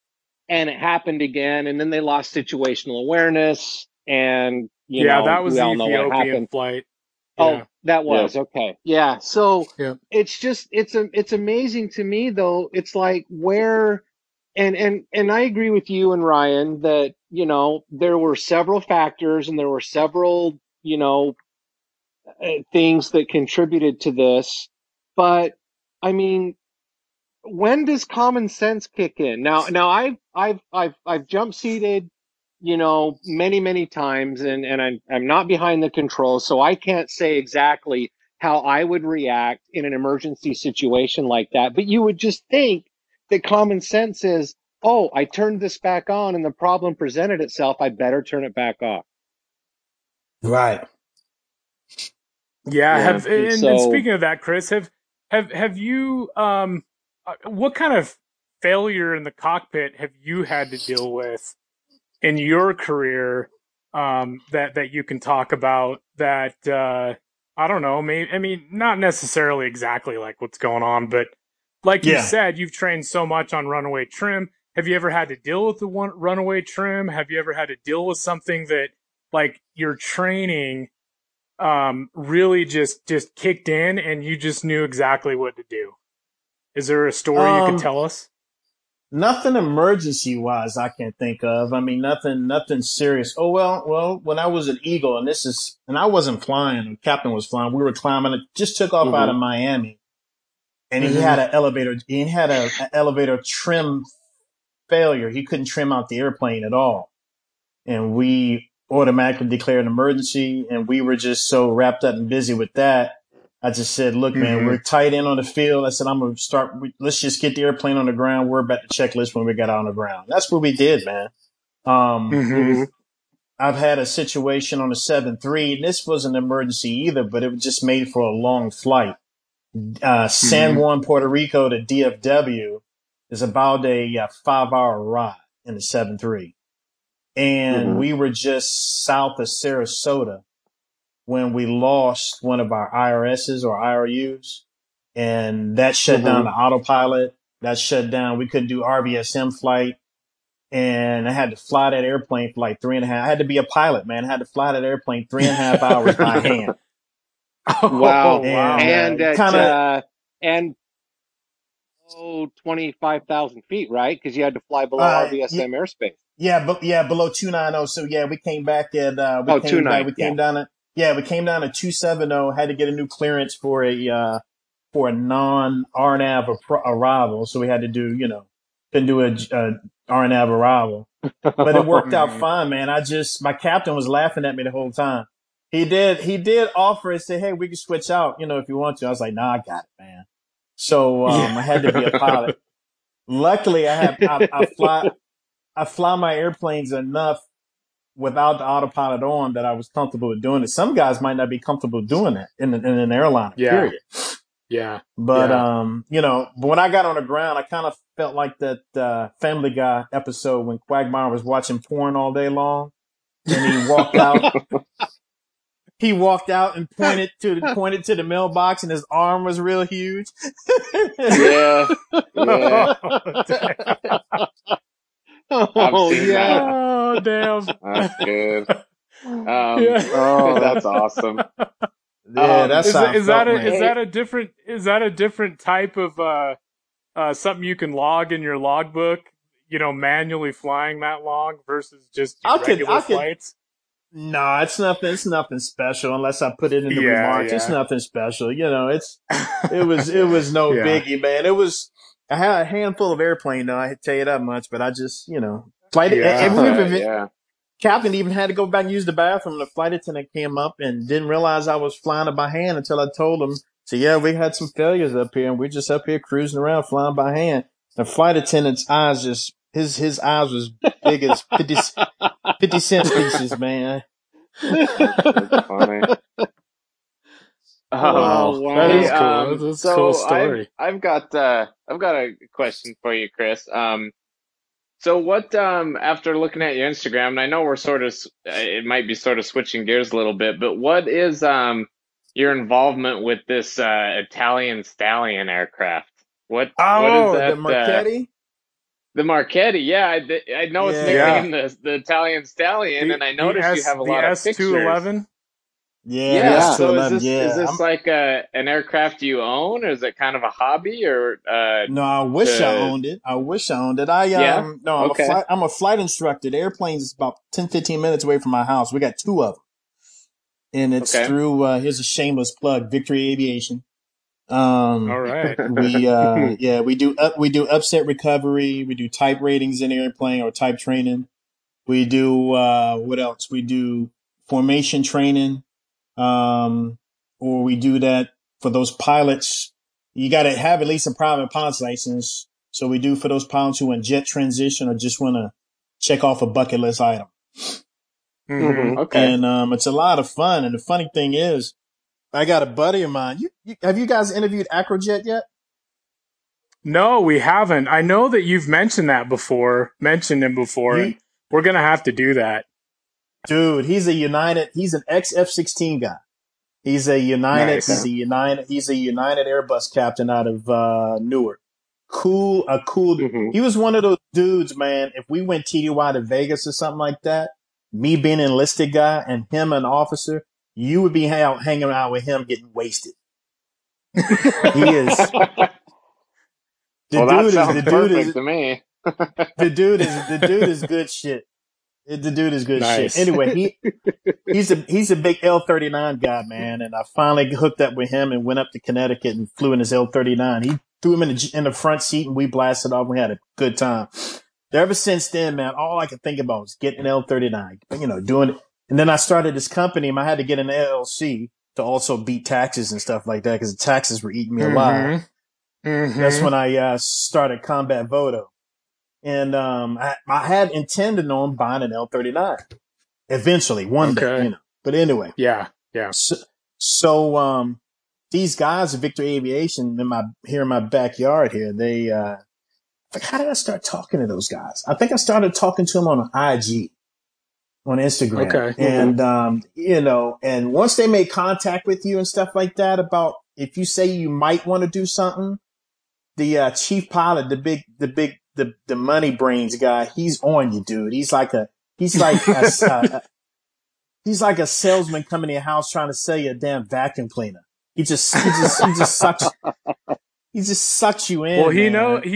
and it happened again. And then they lost situational awareness. And you know, that was the Ethiopian flight. Yeah. Oh, that was okay. Yeah. So it's just it's amazing to me though. It's like where and I agree with you and Ryan that, you know, there were several factors and there were several, you know, things that contributed to this. But I mean, when does common sense kick in? Now I've jump seated, you know, many times, and I'm not behind the controls, so I can't say exactly how I would react in an emergency situation like that. But you would just think that common sense is, oh, I turned this back on, and the problem presented itself. I better turn it back off. Right. Yeah. And speaking of that, Chris, have you what kind of failure in the cockpit have you had to deal with in your career that you can talk about that, I don't know, maybe, I mean, not necessarily exactly like what's going on, but like you said, you've trained so much on runaway trim. Have you ever had to deal with the runaway trim? Have you ever had to deal with something that like your training really just kicked in and you just knew exactly what to do? Is there a story you can tell us? Nothing emergency-wise I can think of. I mean, nothing serious. Oh, well, when I was at Eagle, and I wasn't flying, the captain was flying, we were climbing, it just took off out of Miami. And he had an elevator, trim failure. He couldn't trim out the airplane at all. And we automatically declared an emergency, and we were just so wrapped up and busy with that. I just said, look, man, we're tight in on the field. I said, I'm going to start. Let's just get the airplane on the ground. We're about to checklist when we got on the ground. That's what we did, man. I've had a situation on a 7-3, and this wasn't an emergency either, but it was just made for a long flight. San Juan, Puerto Rico to DFW is about a 5-hour ride in the 7-3. And we were just south of Sarasota when we lost one of our IRSs or IRUs, and that shut down the autopilot. That shut down. We couldn't do RBSM flight, and I had to fly that airplane for like 3.5. I had to be a pilot, man. I had to fly that airplane 3.5 hours by hand. Wow. And 25,000 feet, right? Because you had to fly below RBSM airspace. Yeah, below 290. So yeah, we came back at we came down to 270, had to get a new clearance for a non-RNAV arrival. So we had to do, you know, couldn't do a RNAV arrival. But it worked out fine, man. My captain was laughing at me the whole time. He did offer and say, hey, we can switch out, you know, if you want to. I was like, nah, I got it, man. So I had to be a pilot. Luckily, I fly my airplanes enough without the autopilot on that I was comfortable with doing it. Some guys might not be comfortable doing that in an airline, period. Yeah. But, you know, but when I got on the ground, I kind of felt like that Family Guy episode when Quagmire was watching porn all day long and he walked out. He walked out and pointed to the mailbox, and his arm was real huge. Yeah. Oh, damn. That's good. Oh, that's awesome. Yeah, that's is that a different type of something you can log in your logbook? You know, manually flying that log versus just regular flights. No, it's nothing special unless I put it in the remarks. Yeah. It's nothing special. You know, it was no biggie, man. I had a handful of airplane though, I had to tell you that much, but I just, you know, Captain even had to go back and use the bathroom. The flight attendant came up and didn't realize I was flying it by hand until I told him. So yeah, we had some failures up here and we're just up here cruising around flying by hand. The flight attendant's eyes just His eyes was big as 50 cent pieces, man. That's funny. Oh, wow. That is cool. That's a cool story. I've got a question for you, Chris. So what? After looking at your Instagram, and I know we're it might be switching gears a little bit, but what is your involvement with this Italian Stallion aircraft? What is that? The Marchetti. The Marchetti, I know it's nicknamed the Italian Stallion, and I noticed you have a lot of pictures. The S211? Yeah. So is this like an aircraft you own, or is it kind of a hobby? Or no, I wish I owned it. I'm a flight instructor. The airplane's about 10, 15 minutes away from my house. We got two of them, and it's through, here's a shameless plug, Victory Aviation. All right. We do upset recovery. We do type ratings in airplane or type training. We do, what else? We do formation training. Or we do that for those pilots. You got to have at least a private pilot's license. So we do for those pilots who want jet transition or just want to check off a bucket list item. Mm-hmm. Okay. And, it's a lot of fun. And the funny thing is, I got a buddy of mine. Have you guys interviewed Acrojet yet? No, we haven't. I know that you've mentioned that before. And we're gonna have to do that, dude. He's an ex F-16 guy. He's a United Airbus captain out of Newark. Cool. Mm-hmm. He was one of those dudes, man. If we went TDY to Vegas or something like that, me being an enlisted guy and him an officer, you would be hanging out with him getting wasted. He is. The dude is good shit. Anyway, he's a big L-39 guy, man. And I finally hooked up with him and went up to Connecticut and flew in his L-39. He threw him in the front seat and we blasted off. We had a good time. Ever since then, man, all I could think about was getting an L-39, you know, doing it. And then I started this company and I had to get an LLC to also beat taxes and stuff like that because the taxes were eating me alive. Mm-hmm. That's when I started Combat Voto. And I had intended on buying an L-39 eventually, one day, you know. But anyway. Yeah. So these guys at Victory Aviation here in my backyard here, they like, how did I start talking to those guys? I think I started talking to them on an IG. On Instagram. Okay. And, you know, and once they make contact with you and stuff like that about if you say you might want to do something, the chief pilot, the money brains guy, he's on you, dude. He's like a salesman coming to your house trying to sell you a damn vacuum cleaner. He just sucks you in. Well, he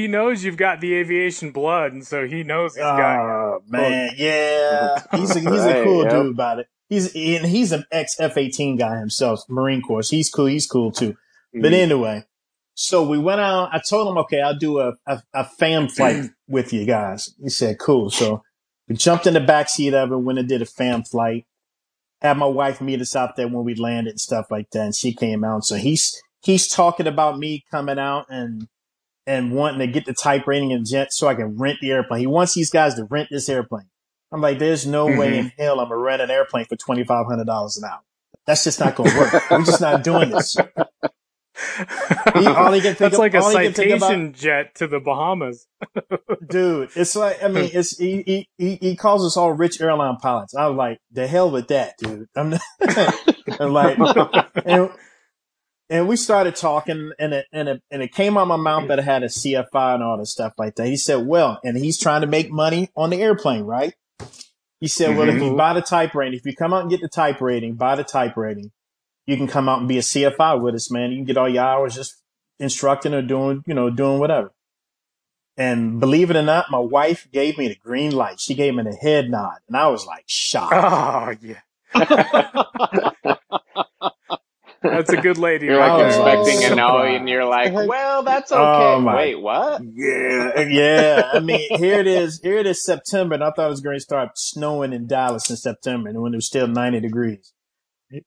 knows you've got the aviation blood, and so he knows this guy. Oh man, yeah, he's a cool dude about it. He's an ex F-18 guy himself, Marine Corps. He's cool too. Mm-hmm. But anyway, so we went out. I told him, okay, I'll do a fam flight with you guys. He said, cool. So we jumped in the backseat of it, went and did a fam flight. Had my wife meet us out there when we landed and stuff like that, and she came out. So he's talking about me coming out and wanting to get the type rating and jet so I can rent the airplane. He wants these guys to rent this airplane. I'm like, there's no way in hell I'm going to rent an airplane for $2,500 an hour. That's just not going to work. We're just not doing this. That's like a Citation jet to the Bahamas. Dude, it's like, I mean, it's he calls us all rich airline pilots. I was like, the hell with that, dude. I'm and like, and we started talking, and it came out of my mouth that I had a CFI and all this stuff like that. He said, well, and he's trying to make money on the airplane, right? He said, well, if you buy the type rating, if you come out and get the type rating, buy the type rating, you can come out and be a CFI with us, man. You can get all your hours just instructing or doing whatever. And believe it or not, my wife gave me the green light. She gave me the head nod. And I was like, shocked. Oh, yeah. That's a good lady. You're like expecting a no, and you're like, well, that's okay. Wait, what? Yeah. Yeah. I mean, here it is. Here it is September. And I thought it was going to start snowing in Dallas in September. And when it was still 90 degrees.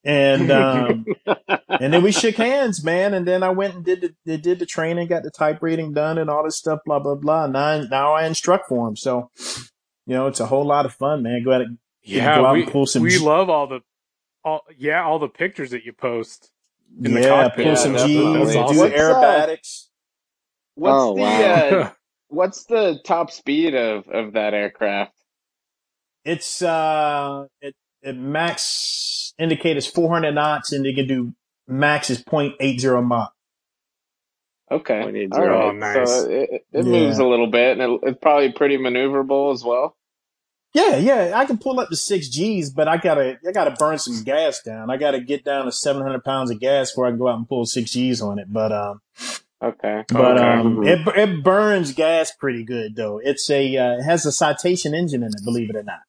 And and then we shook hands, man. And then I went and did the training, got the type rating done, and all this stuff, blah blah blah. Now I instruct for him, so you know it's a whole lot of fun, man. Go out, and pull some. We love all the pictures that you post. In the cockpit. Pull some G's, awesome. Do aerobatics. What's the top speed of that aircraft? It's it max. Indicator's 400 knots, and they can do max is 0.80 Mach. Okay. 0.80. All right. Oh, nice. So it moves a little bit, and it's probably pretty maneuverable as well. Yeah. I can pull up to 6 Gs, but I gotta burn some gas down. I gotta get down to 700 pounds of gas before I can go out and pull 6 Gs on it. But it burns gas pretty good though. It's it has a Citation engine in it, believe it or not.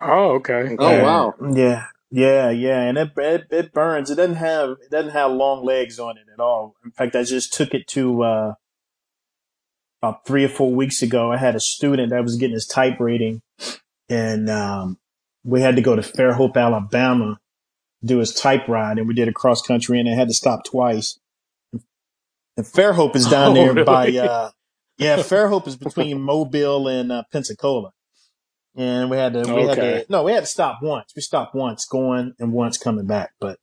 Oh, okay. Oh, wow. Yeah, and it burns. It doesn't have long legs on it at all. In fact, I just took it to about 3 or 4 weeks ago. I had a student that was getting his type rating, and we had to go to Fairhope, Alabama, do his type ride, and we did a cross country, and I had to stop twice. And Fairhope is down there by Fairhope is between Mobile and Pensacola. And we had to stop once. We stopped once going and once coming back, man,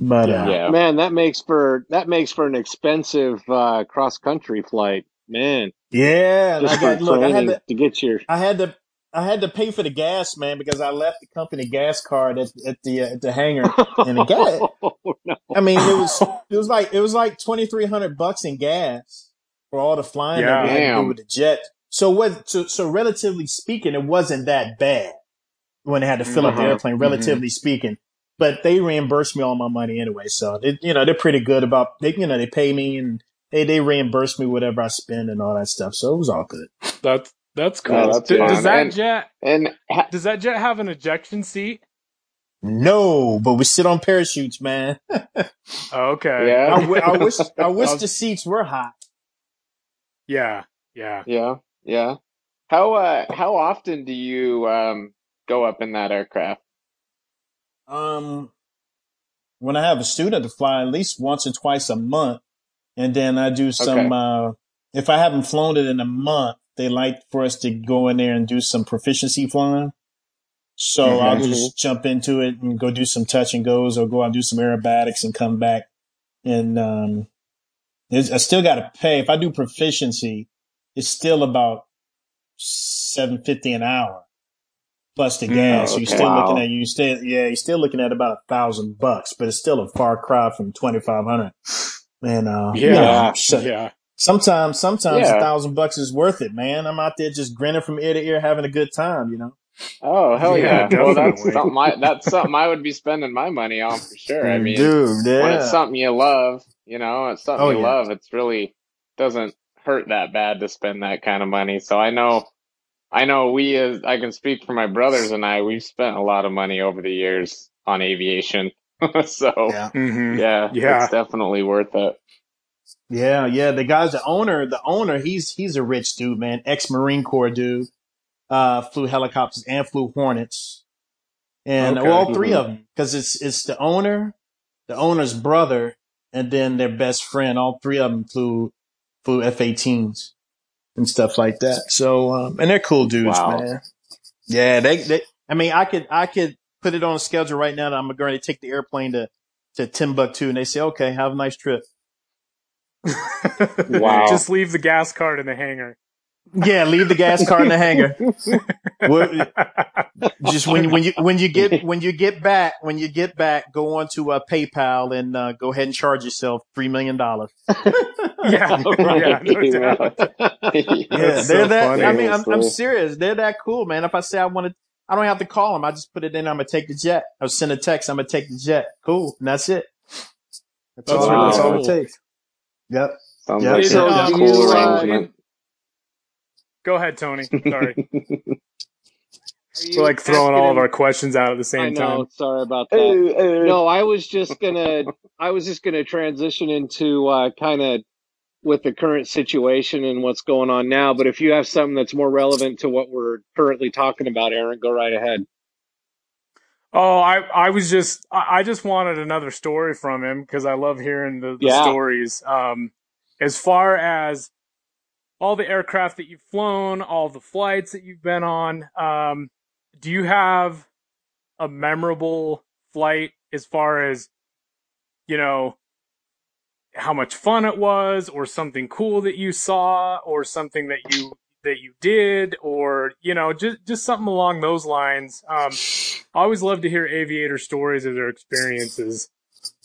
that makes for an expensive cross country flight, man. Yeah, I had to pay for the gas, man, because I left the company gas card at the hangar and the gas. Oh, no. I mean, it was like $2,300 in gas for all the flying that we had to do with the jet. So relatively speaking, it wasn't that bad when I had to fill up the airplane, relatively speaking. But they reimbursed me all my money anyway. So, they're pretty good about, they pay me and they reimburse me whatever I spend and all that stuff. So it was all good. That's cool. Yeah, does that jet have an ejection seat? No, but we sit on parachutes, man. Okay. Yeah. I wish the seats were hot. Yeah. Yeah. How often do you go up in that aircraft? When I have a student to fly, at least once or twice a month, and then I do some. Okay. If I haven't flown it in a month, they like for us to go in there and do some proficiency flying. So I'll just jump into it and go do some touch and goes, or go out and do some aerobatics and come back. And I still got to pay if I do proficiency. It's still about $7.50 an hour plus the gas. Okay. You're still looking at about $1,000, but it's still a far cry from $2,500. And sometimes $1,000 is worth it, man. I'm out there just grinning from ear to ear, having a good time, you know. Oh, hell yeah. Well, that's something I would be spending my money on for sure. I mean, when it's something you love, it's really doesn't hurt that bad to spend that kind of money. So I know I can speak for my brothers and I, we've spent a lot of money over the years on aviation. So it's definitely worth it. Yeah. Yeah. The guy's the owner, he's a rich dude, man. Ex-Marine Corps dude, flew helicopters and flew Hornets and all three of them. 'Cause it's the owner, the owner's brother, and then their best friend, all three of them flew F-18s, and stuff like that. So, and they're cool dudes, man. Yeah, they I mean, I could put it on a schedule right now that I'm going to take the airplane to Timbuktu, and they say, okay, have a nice trip. Wow. Just leave the gas card in the hangar. Yeah, leave the gas card in the hangar. Just when you get back, go onto PayPal and go ahead and charge yourself $3 million. Yeah, right. Yeah, no doubt. Yeah, so they're that. Funny. I mean, I'm serious. They're that cool, man. If I say I want to, I don't have to call them. I just put it in. I'm gonna take the jet. I'll send a text. I'm gonna take the jet. Cool, and that's it. That's all it takes. Yep. Sounds like a cool arrangement. Go ahead, Tony. Sorry. We're like throwing all of our questions out at the same time. Sorry about that. No, I was just gonna transition into kind of with the current situation and what's going on now. But if you have something that's more relevant to what we're currently talking about, Aaron, go right ahead. Oh, I just wanted another story from him because I love hearing the stories. As far as all the aircraft that you've flown, all the flights that you've been on, do you have a memorable flight as far as, you know, how much fun it was or something cool that you saw or something that you did or, you know, just something along those lines? I always love to hear aviator stories of their experiences.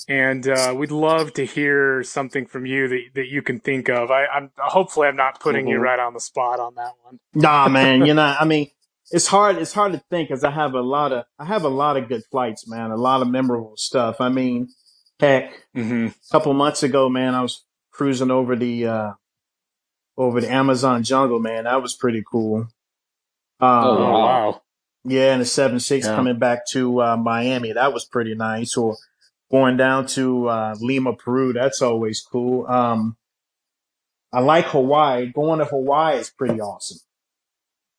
And we'd love to hear something from you that you can think of. Hopefully I'm not putting you right on the spot on that one. Nah, man, you know, I mean, it's hard to think because I have a lot of good flights, man. A lot of memorable stuff. I mean, heck, a couple months ago, man, I was cruising over the Amazon jungle, man. That was pretty cool. Wow. Yeah, and the 767 coming back to Miami, that was pretty nice. Or going down to Lima, Peru, that's always cool. I like Hawaii. Going to Hawaii is pretty awesome.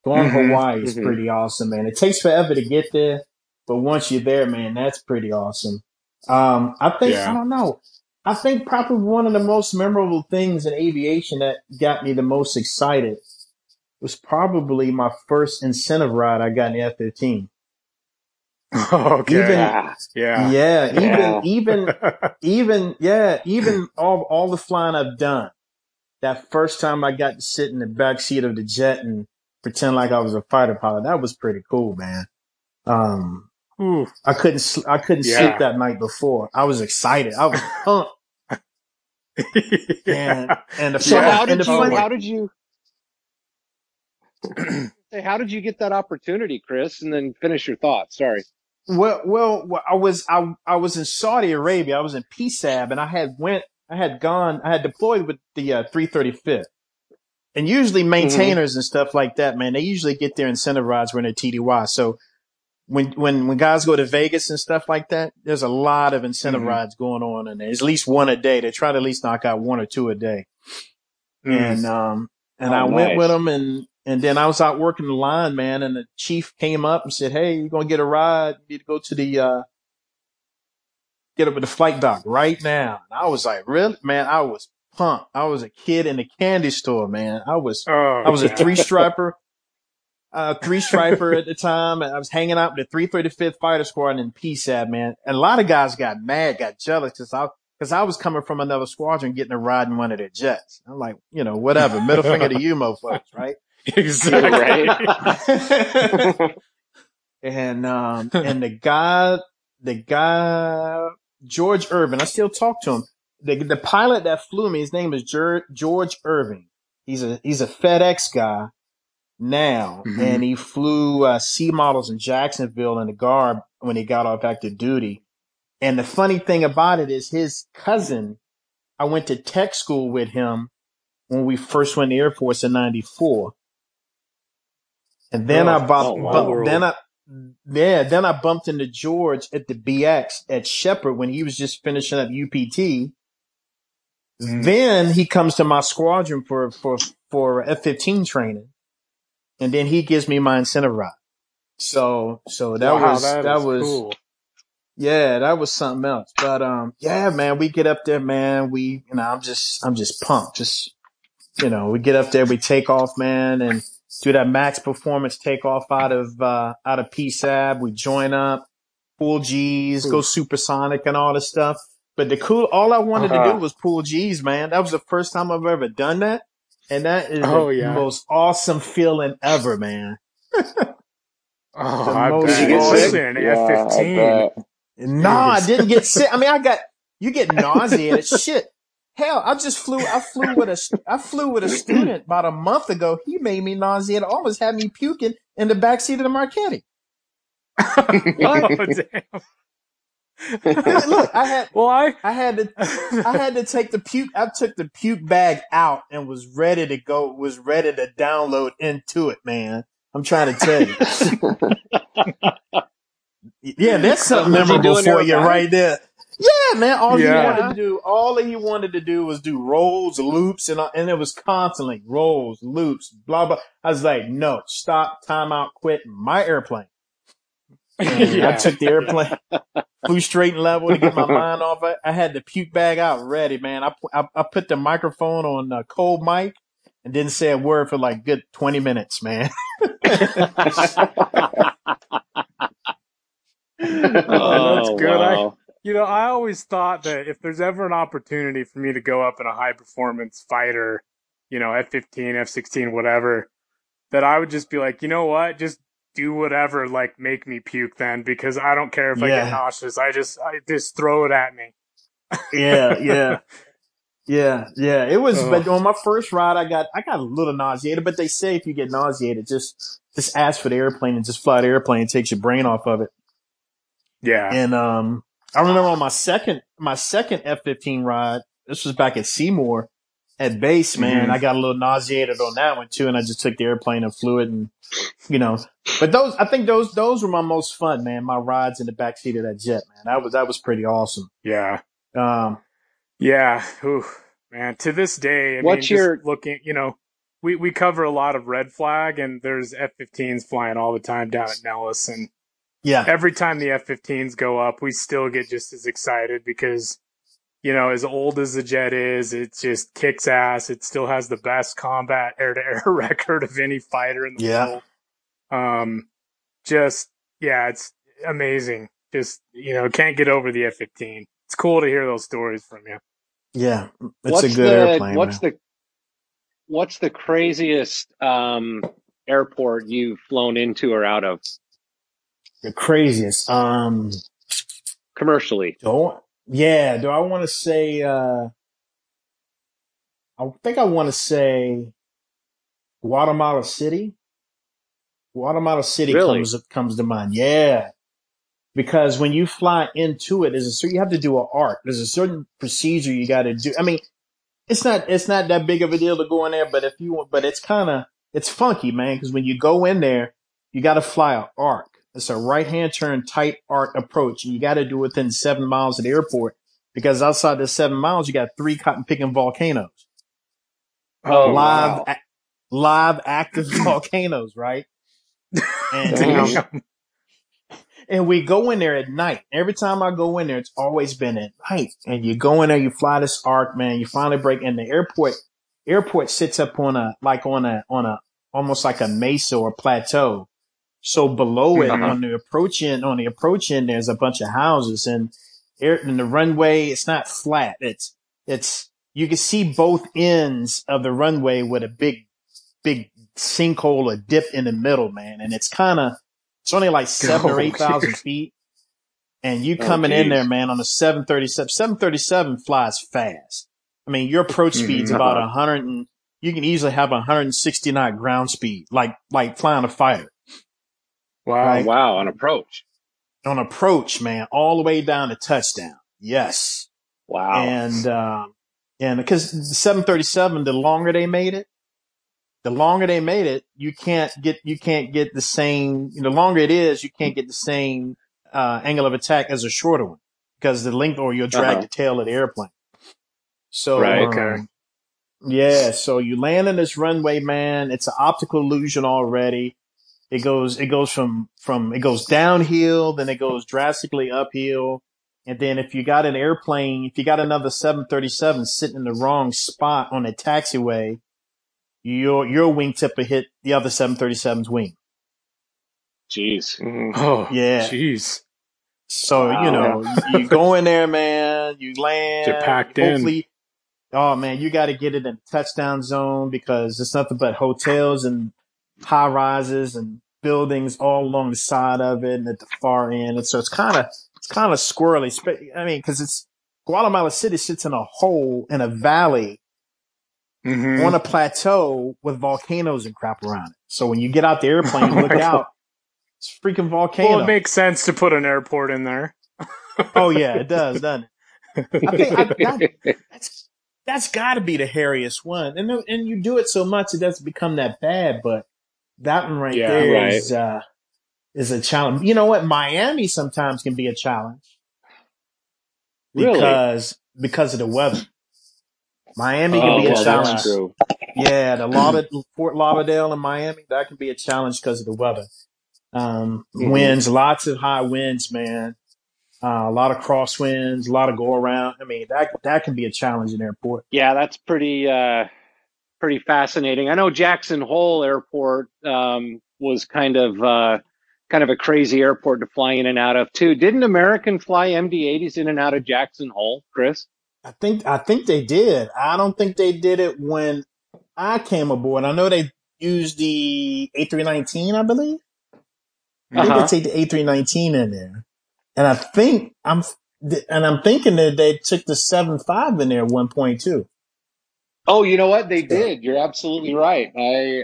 Pretty awesome, man. It takes forever to get there, but once you're there, man, that's pretty awesome. I don't know. I think probably one of the most memorable things in aviation that got me the most excited was probably my first incentive ride I got in the F-15. Okay. Even all the flying I've done, that first time I got to sit in the back seat of the jet and pretend like I was a fighter pilot, that was pretty cool, man. I couldn't sleep that night before. I was excited. I was pumped. How did you get that opportunity, Chris? And then finish your thoughts. Sorry. Well, I was in Saudi Arabia. I was in PSAB, and I had deployed with the 335th. And usually maintainers and stuff like that, man, they usually get their incentive rides when they're TDY. So when guys go to Vegas and stuff like that, there's a lot of incentive rides going on, and there's at least one a day. They try to at least knock out one or two a day. And I went with them, and then I was out working the line, man, and the chief came up and said, hey, you're going to get a ride. You need to go to get up at the flight dock right now. And I was like, really? Man, I was pumped. I was a kid in a candy store, man. I was a three-striper at the time. And I was hanging out with the 335th Fighter Squadron in PSAB, man. And a lot of guys got mad, got jealous because I was coming from another squadron getting a ride in one of their jets. I'm like, you know, whatever. Middle finger to you, mofos, right? Exactly. Right. And the guy George Irvin, I still talk to him. The pilot that flew me, his name is George Irvin. He's a FedEx guy now, and he flew C models in Jacksonville in the Guard when he got off active duty. And the funny thing about it is his cousin, I went to tech school with him when we first went to the Air Force in '94. And then I bumped into George at the BX at Shepherd when he was just finishing up UPT. Then he comes to my squadron for F-15 training, and then he gives me my incentive ride. So that was cool. Yeah, that was something else. But yeah, man, we get up there, man. I'm just pumped. Just you know, we get up there, we take off, man, and do that max performance takeoff out of PSAB. We join up, pool G's, go supersonic and all this stuff. But the all I wanted to do was pool G's, man. That was the first time I've ever done that. And that is the most awesome feeling ever, man. I bet. You get sick? F-15. I didn't get sick. I mean, you get nauseated. Shit. Hell, I flew with a student about a month ago. He made me nauseated. Almost had me puking in the backseat of the Marchetti. Damn. Look, I had to take the puke. I took the puke bag out and was ready to go. Was ready to download into it, man. I'm trying to tell you. Yeah, that's something memorable for you right there. Yeah, man. All he wanted to do was do rolls, loops, and it was constantly rolls, loops, blah, blah. I was like, no, stop, time out, quit my airplane. I took the airplane, flew straight and level to get my mind off it. I had the puke bag out ready, man. I put the microphone on cold mic and didn't say a word for like a good 20 minutes, man. That's good. Wow. I always thought that if there's ever an opportunity for me to go up in a high-performance fighter, F-15, F-16, whatever, that I would just be like, you know what, just do whatever, like, make me puke then, because I don't care if I get nauseous. I just throw it at me. Yeah. It was, but on my first ride, I got a little nauseated, but they say if you get nauseated, just ask for the airplane and just fly the airplane. It takes your brain off of it. Yeah. And, I remember on my second F-15 ride, this was back at Seymour at base, man. I got a little nauseated on that one too. And I just took the airplane and flew it and, but I think those were my most fun, man. My rides in the backseat of that jet, man. That was pretty awesome. Yeah. Ooh, man, to this day, we cover a lot of red flag and there's F-15s flying all the time down at Nellis and, yeah. Every time the F-15s go up, we still get just as excited because, as old as the jet is, it just kicks ass. It still has the best combat air-to-air record of any fighter in the world. It's amazing. Just, can't get over the F-15. It's cool to hear those stories from you. Yeah, it's airplane. What's the craziest airport you've flown into or out of? The craziest, commercially. Do I want to say, I think I want to say Guatemala City. Guatemala City comes to mind. Yeah. Because when you fly into it, you have to do an arc. There's a certain procedure you got to do. I mean, it's not that big of a deal to go in there, but it's funky, man. Cause when you go in there, you got to fly an arc. It's a right-hand turn, tight arc approach. And you got to do within 7 miles of the airport because outside the 7 miles, you got 3 cotton-picking volcanoes. Oh, wow. Live, active volcanoes, right? And we go in there at night. Every time I go in there, it's always been at night. And you go in there, you fly this arc, man. You finally break in the airport. Airport sits up on a almost like a mesa or plateau. So below it, on the approach end, there's a bunch of houses and the runway. It's not flat. You can see both ends of the runway with a big, big sinkhole or dip in the middle, man. And it's only like 7,000 or 8,000 feet. And you coming in there, man, on a 737. 737 flies fast. I mean, your approach speed's about 100. And you can easily have 160 knot ground speed, like flying a fighter. Wow! Right? Wow! On approach, man, all the way down to touchdown. Yes. Wow. And because the 737, the longer they made it, you can't get the same. The longer it is, you can't get the same angle of attack as a shorter one because the length, or you'll drag the tail of the airplane. So right. Okay. Yeah. So you land in this runway, man. It's an optical illusion already. It goes downhill, then it goes drastically uphill. And then if you got another 737 sitting in the wrong spot on a taxiway, your wingtip would hit the other 737's wing. Jeez. Mm. Oh, yeah. Jeez. So, wow. You know, you go in there, man, you land. You're packed in. Oh, man, you got to get it in the touchdown zone because it's nothing but hotels and high rises and buildings all along the side of it and at the far end. And so it's kind of squirrely. I mean, because it's Guatemala City sits in a hole in a valley mm-hmm. on a plateau with volcanoes and crap around it. So when you get out the airplane, you look out. It's a freaking volcano. Well, it makes sense to put an airport in there. Oh, yeah, it does, doesn't it? I think that's got to be the hairiest one. And you do it so much, it doesn't become that bad. But that one right there is a challenge. You know what? Miami sometimes can be a challenge. Because of the weather. Miami can be a challenge. Yeah, Fort Lauderdale and Miami, that can be a challenge because of the weather. Winds, lots of high winds, man. A lot of crosswinds, a lot of go around. I mean, that can be a challenging airport. Yeah, that's pretty fascinating. I know Jackson Hole Airport was kind of a crazy airport to fly in and out of too. Didn't American fly MD-80s in and out of Jackson Hole, Chris? I think they did. I don't think they did it when I came aboard. I know they used the A319, I believe. I think they take the A319 in there, and I'm thinking that they took the 757 in there at 1.2. Oh, you know what? They did. You're absolutely right.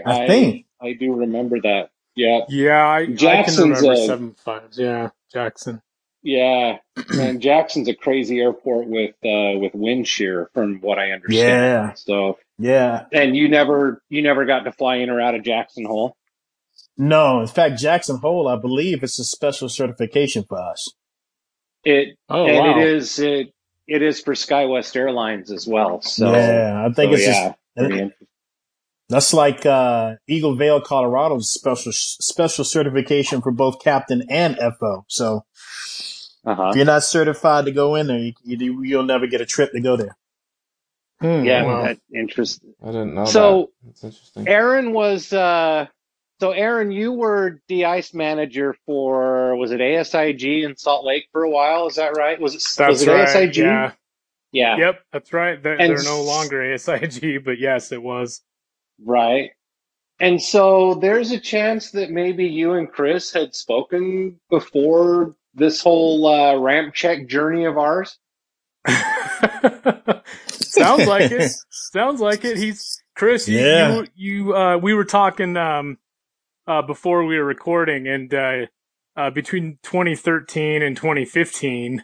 I think I do remember that. Yeah, yeah. Jackson's I can remember 757. Yeah, Jackson. Yeah, and Jackson's a crazy airport with wind shear, from what I understand. Yeah. So yeah, and you never got to fly in or out of Jackson Hole. No, in fact, Jackson Hole, I believe it's a special certification for us. It is for SkyWest Airlines as well. So yeah, I think that's like Eagle Vale, Colorado's special certification for both captain and FO. So if you're not certified to go in there, you'll never get a trip to go there. That's interesting. I didn't know. So that's interesting. Aaron was. So, Aaron, you were de-ice manager for, was it ASIG in Salt Lake for a while? Is that right? Was it ASIG? Yeah. Yep, that's right. They're no longer ASIG, but yes, it was. Right. And so there's a chance that maybe you and Chris had spoken before this whole ramp check journey of ours? Sounds like it. Sounds like it. Chris, we were talking... before we were recording, and between 2013 and 2015,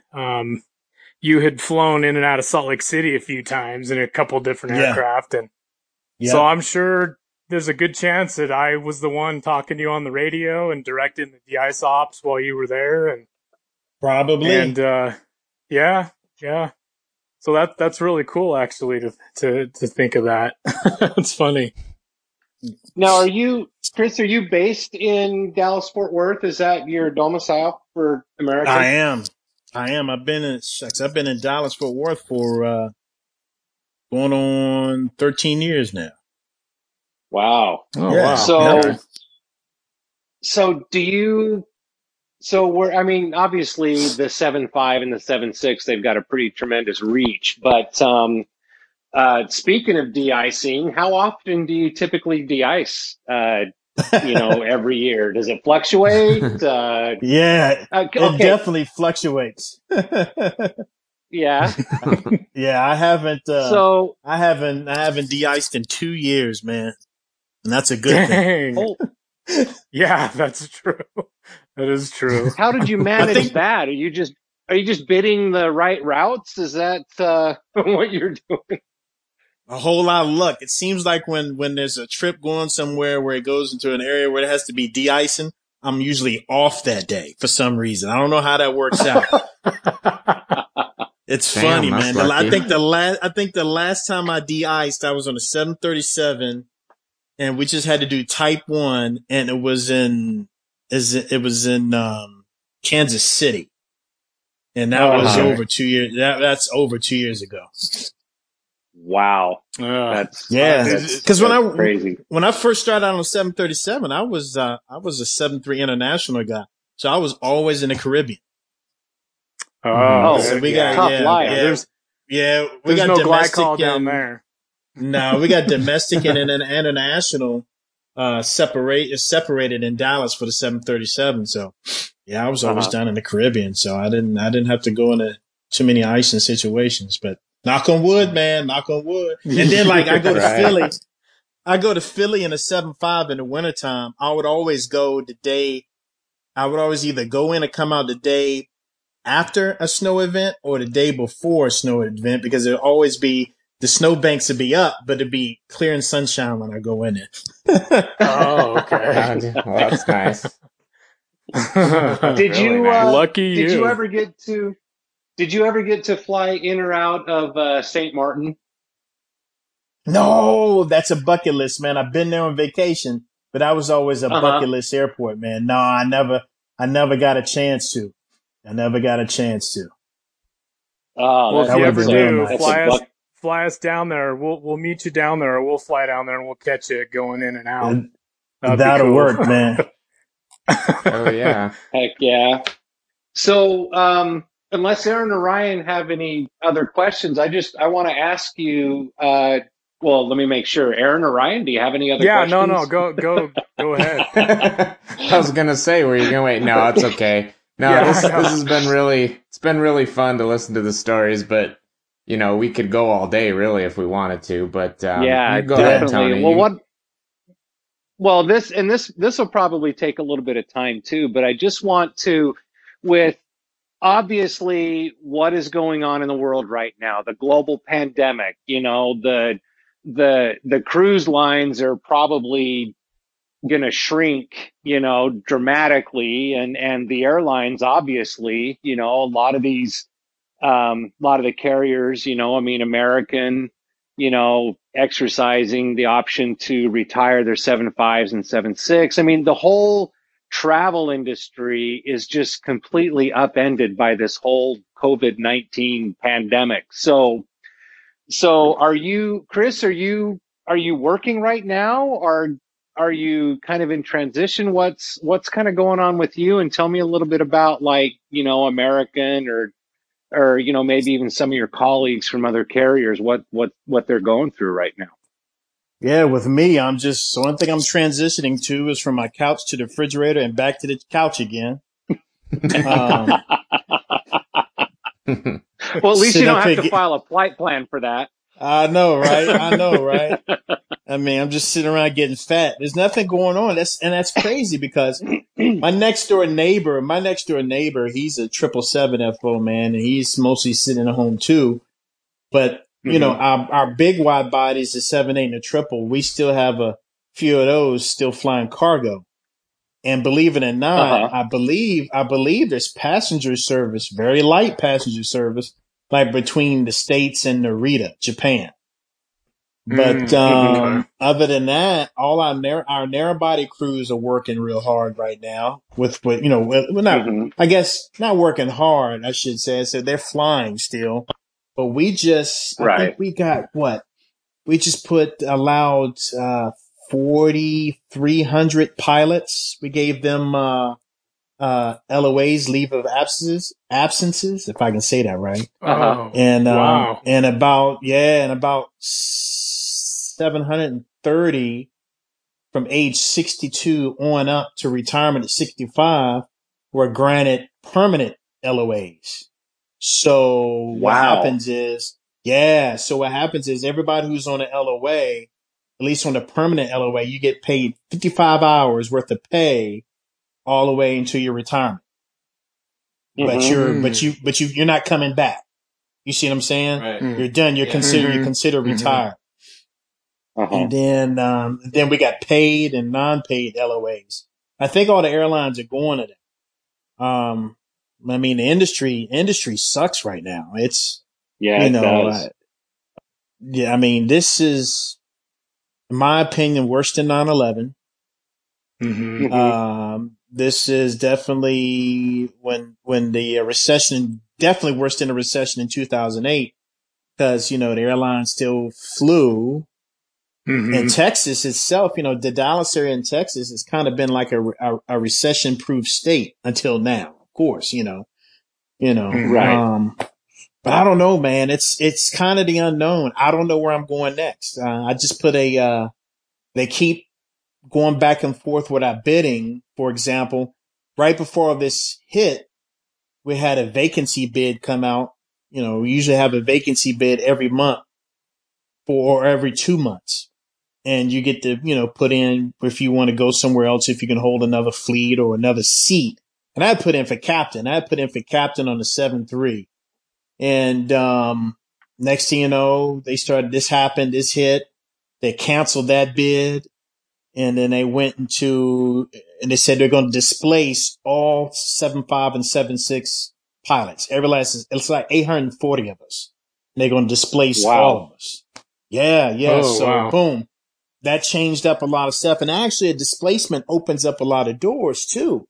you had flown in and out of Salt Lake City a few times in a couple different aircraft, and so I'm sure there's a good chance that I was the one talking to you on the radio and directing the de-ice ops while you were there, and probably, and yeah. So that's really cool, actually, to think of that. It's funny. Now, Chris, are you based in Dallas-Fort Worth? Is that your domicile for America? I am. I've been in Dallas-Fort Worth for going on 13 years now. Wow. Oh, yeah. Wow. So do you – so we're – I mean, obviously the 7.5 and the 7.6, they've got a pretty tremendous reach, but speaking of de-icing, how often do you typically de-ice? Every year, does it fluctuate? It definitely fluctuates. I haven't de-iced in 2 years, man, and that's a good thing. Oh. Yeah, that's true. That is true. How did you manage that? Are you just bidding the right routes? Is that what you're doing? A whole lot of luck. It seems like when there's a trip going somewhere where it goes into an area where it has to be de-icing, I'm usually off that day for some reason. I don't know how that works out. It's funny, man. Lucky. I think the last time I de-iced, I was on a 737, and we just had to do Type 1, and it was in Kansas City, and that was over 2 years. That's over 2 years ago. wow. That's, yeah. Because when I first started out on 737, I was a 73 international guy. So I was always in the Caribbean. Oh, so we got tough life. We got no glycol down there. No, we got domestic and international separated in Dallas for the 737. So yeah, I was always down in the Caribbean, so I didn't have to go into too many icing situations. But knock on wood, man, knock on wood. And then like I go to Philly. I go to Philly in a 7-5 in the wintertime. I would always go the day. I would always either go in or come out the day after a snow event or the day before a snow event, because it'd always be the snow banks would be up, but it'd be clear and sunshine when I go in it. Oh, okay. Well, that's nice. Did you ever get to fly in or out of St. Martin? No, that's a bucket list, man. I've been there on vacation, but I was always a bucket list airport, man. No, I never got a chance to. Oh, well, if you ever do, fly us down there. We'll meet you down there, or we'll fly down there and we'll catch you going in and out. That'll work, man. Oh yeah, heck yeah. So, unless Aaron or Ryan have any other questions, I want to ask you. Well, let me make sure. Aaron or Ryan, do you have any other questions? Yeah, no, go ahead. I was gonna say, were you gonna wait? No, it's okay. No, yeah, this has been really fun to listen to the stories, but you know, we could go all day really if we wanted to, but yeah, go definitely. Ahead, Tony. Well, this will probably take a little bit of time too, but I just want to, with obviously what is going on in the world right now, the global pandemic, you know, the cruise lines are probably going to shrink, you know, dramatically, and the airlines, obviously, you know, a lot of the carriers, you know, I mean, American, you know, exercising the option to retire their 7.5s and 7.6. I mean, the whole travel industry is just completely upended by this whole COVID-19 pandemic. So are you, Chris, are you working right now, or are you kind of in transition? What's kind of going on with you? And tell me a little bit about, like, you know, American or, you know, maybe even some of your colleagues from other carriers, what they're going through right now. Yeah. With me, one thing I'm transitioning to is from my couch to the refrigerator and back to the couch again. Well, at least you don't have to file a flight plan for that. I know, right? I mean, I'm just sitting around getting fat. There's nothing going on. That's crazy, because my next door neighbor, he's a 777 FO, man, and he's mostly sitting at home too. But you know, our big wide bodies, the 7.8 and the 777, we still have a few of those still flying cargo. And believe it or not, I believe there's passenger service, very light passenger service, like between the States and Narita, Japan. But other than that, all our narrow body crews are working real hard right now. With you know, we're not. I guess not working hard, I should say. So they're flying still, but we just I think we got allowed 4,300 pilots. We gave them LOAs, leave of absences, if I can say that right. And wow. and about 730 from age 62 on up to retirement at 65 were granted permanent LOAs. So what happens is everybody who's on an LOA, at least on a permanent LOA, you get paid 55 hours worth of pay all the way into your retirement. But you're not coming back. You see what I'm saying? Right. You're done. You're considered retired. And then we got paid and non-paid LOAs. I think all the airlines are going to that. I mean, the industry sucks right now. I mean, this is, in my opinion, worse than 9/11. This is definitely when the recession, definitely worse than the recession in 2008. because, you know, the airline still flew. Mm-hmm. And Texas itself, you know, the Dallas area in Texas has kind of been like a recession-proof state until now, of course, you know, right. But I don't know, man. It's kind of the unknown. I don't know where I'm going next. I just put they keep going back and forth with our bidding. For example, right before this hit, we had a vacancy bid come out. You know, we usually have a vacancy bid every month or every 2 months. And you get to, you know, put in if you want to go somewhere else, if you can hold another fleet or another seat. And I put in for captain. On the 7-3. And next thing you know, they started, this happened, this hit. They canceled that bid. And then they went into, and they said they're going to displace all 7.5 and 7.6 pilots. Every last, it's like 840 of us. And they're going to displace all of us. Yeah. Oh, so boom, that changed up a lot of stuff. And actually a displacement opens up a lot of doors too.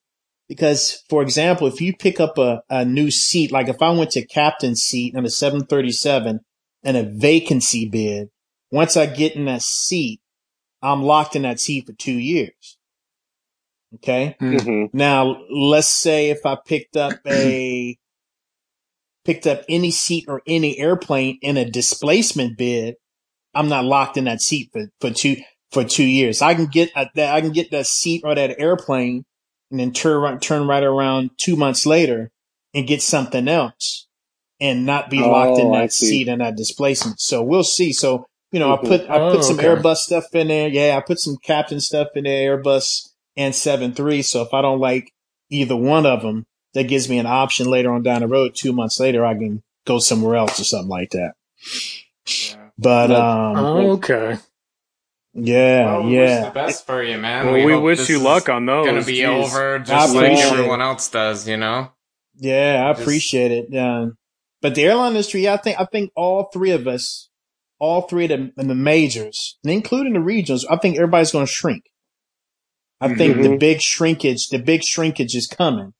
Because, for example, if you pick up a new seat, like if I went to captain seat on a 737 and a vacancy bid, once I get in that seat, I'm locked in that seat for 2 years. Okay. Mm-hmm. Now, let's say if I picked up any seat or any airplane in a displacement bid, I'm not locked in that seat for two years. I can get that seat or that airplane and then turn right around 2 months later and get something else and not be locked in that seat and that displacement. So we'll see. So, you know, mm-hmm. I put some Airbus stuff in there. Yeah, I put some captain stuff in there, Airbus and 7.3. So if I don't like either one of them, that gives me an option later on down the road. 2 months later, I can go somewhere else or something like that. Yeah. But okay. Yeah, well, wish the best for you, man. Well, we wish you luck on those. Going to be over just like everyone else does, you know. Yeah, I appreciate it. Yeah. But the airline industry, I think all three of us, all three of the majors, and including the regionals, I think everybody's going to shrink. I think mm-hmm. the big shrinkage is coming,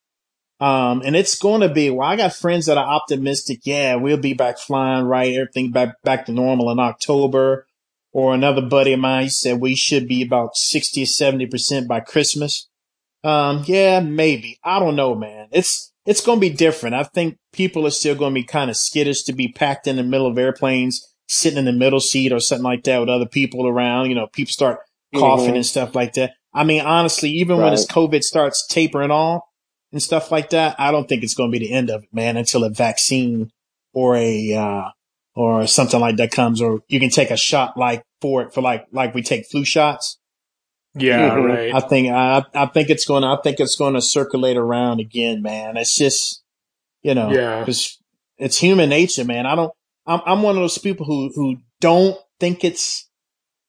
and it's going to be. Well, I got friends that are optimistic. Yeah, we'll be back flying, right? Everything back to normal in October. Or another buddy of mine said we should be about 60 or 70% by Christmas. Yeah, maybe. I don't know, man. It's going to be different. I think people are still going to be kind of skittish to be packed in the middle of airplanes, sitting in the middle seat or something like that with other people around. You know, people start coughing mm-hmm. and stuff like that. I mean, honestly, even when this COVID starts tapering off and stuff like that, I don't think it's going to be the end of it, man, until a vaccine or or something like that comes, or you can take a shot like we take flu shots. Yeah, mm-hmm. right. I think it's going to circulate around again, man. It's just, you know, it's human nature, man. I'm one of those people who don't think it's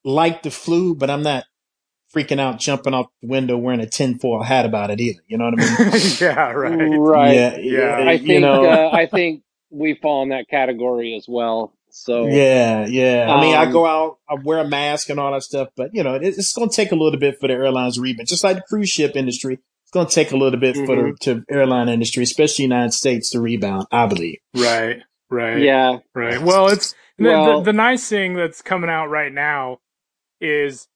like the flu, but I'm not freaking out, jumping off the window, wearing a tinfoil hat about it either. You know what I mean? Yeah, right. Right. Yeah. I think we fall in that category as well. So yeah. I mean, I go out, I wear a mask and all that stuff, but you know, it's going to take a little bit for the airlines to rebound. Just like the cruise ship industry, it's going to take a little bit mm-hmm. for the airline industry, especially the United States, to rebound. I believe. Right. Yeah. Right. Well, the nice thing that's coming out right now is,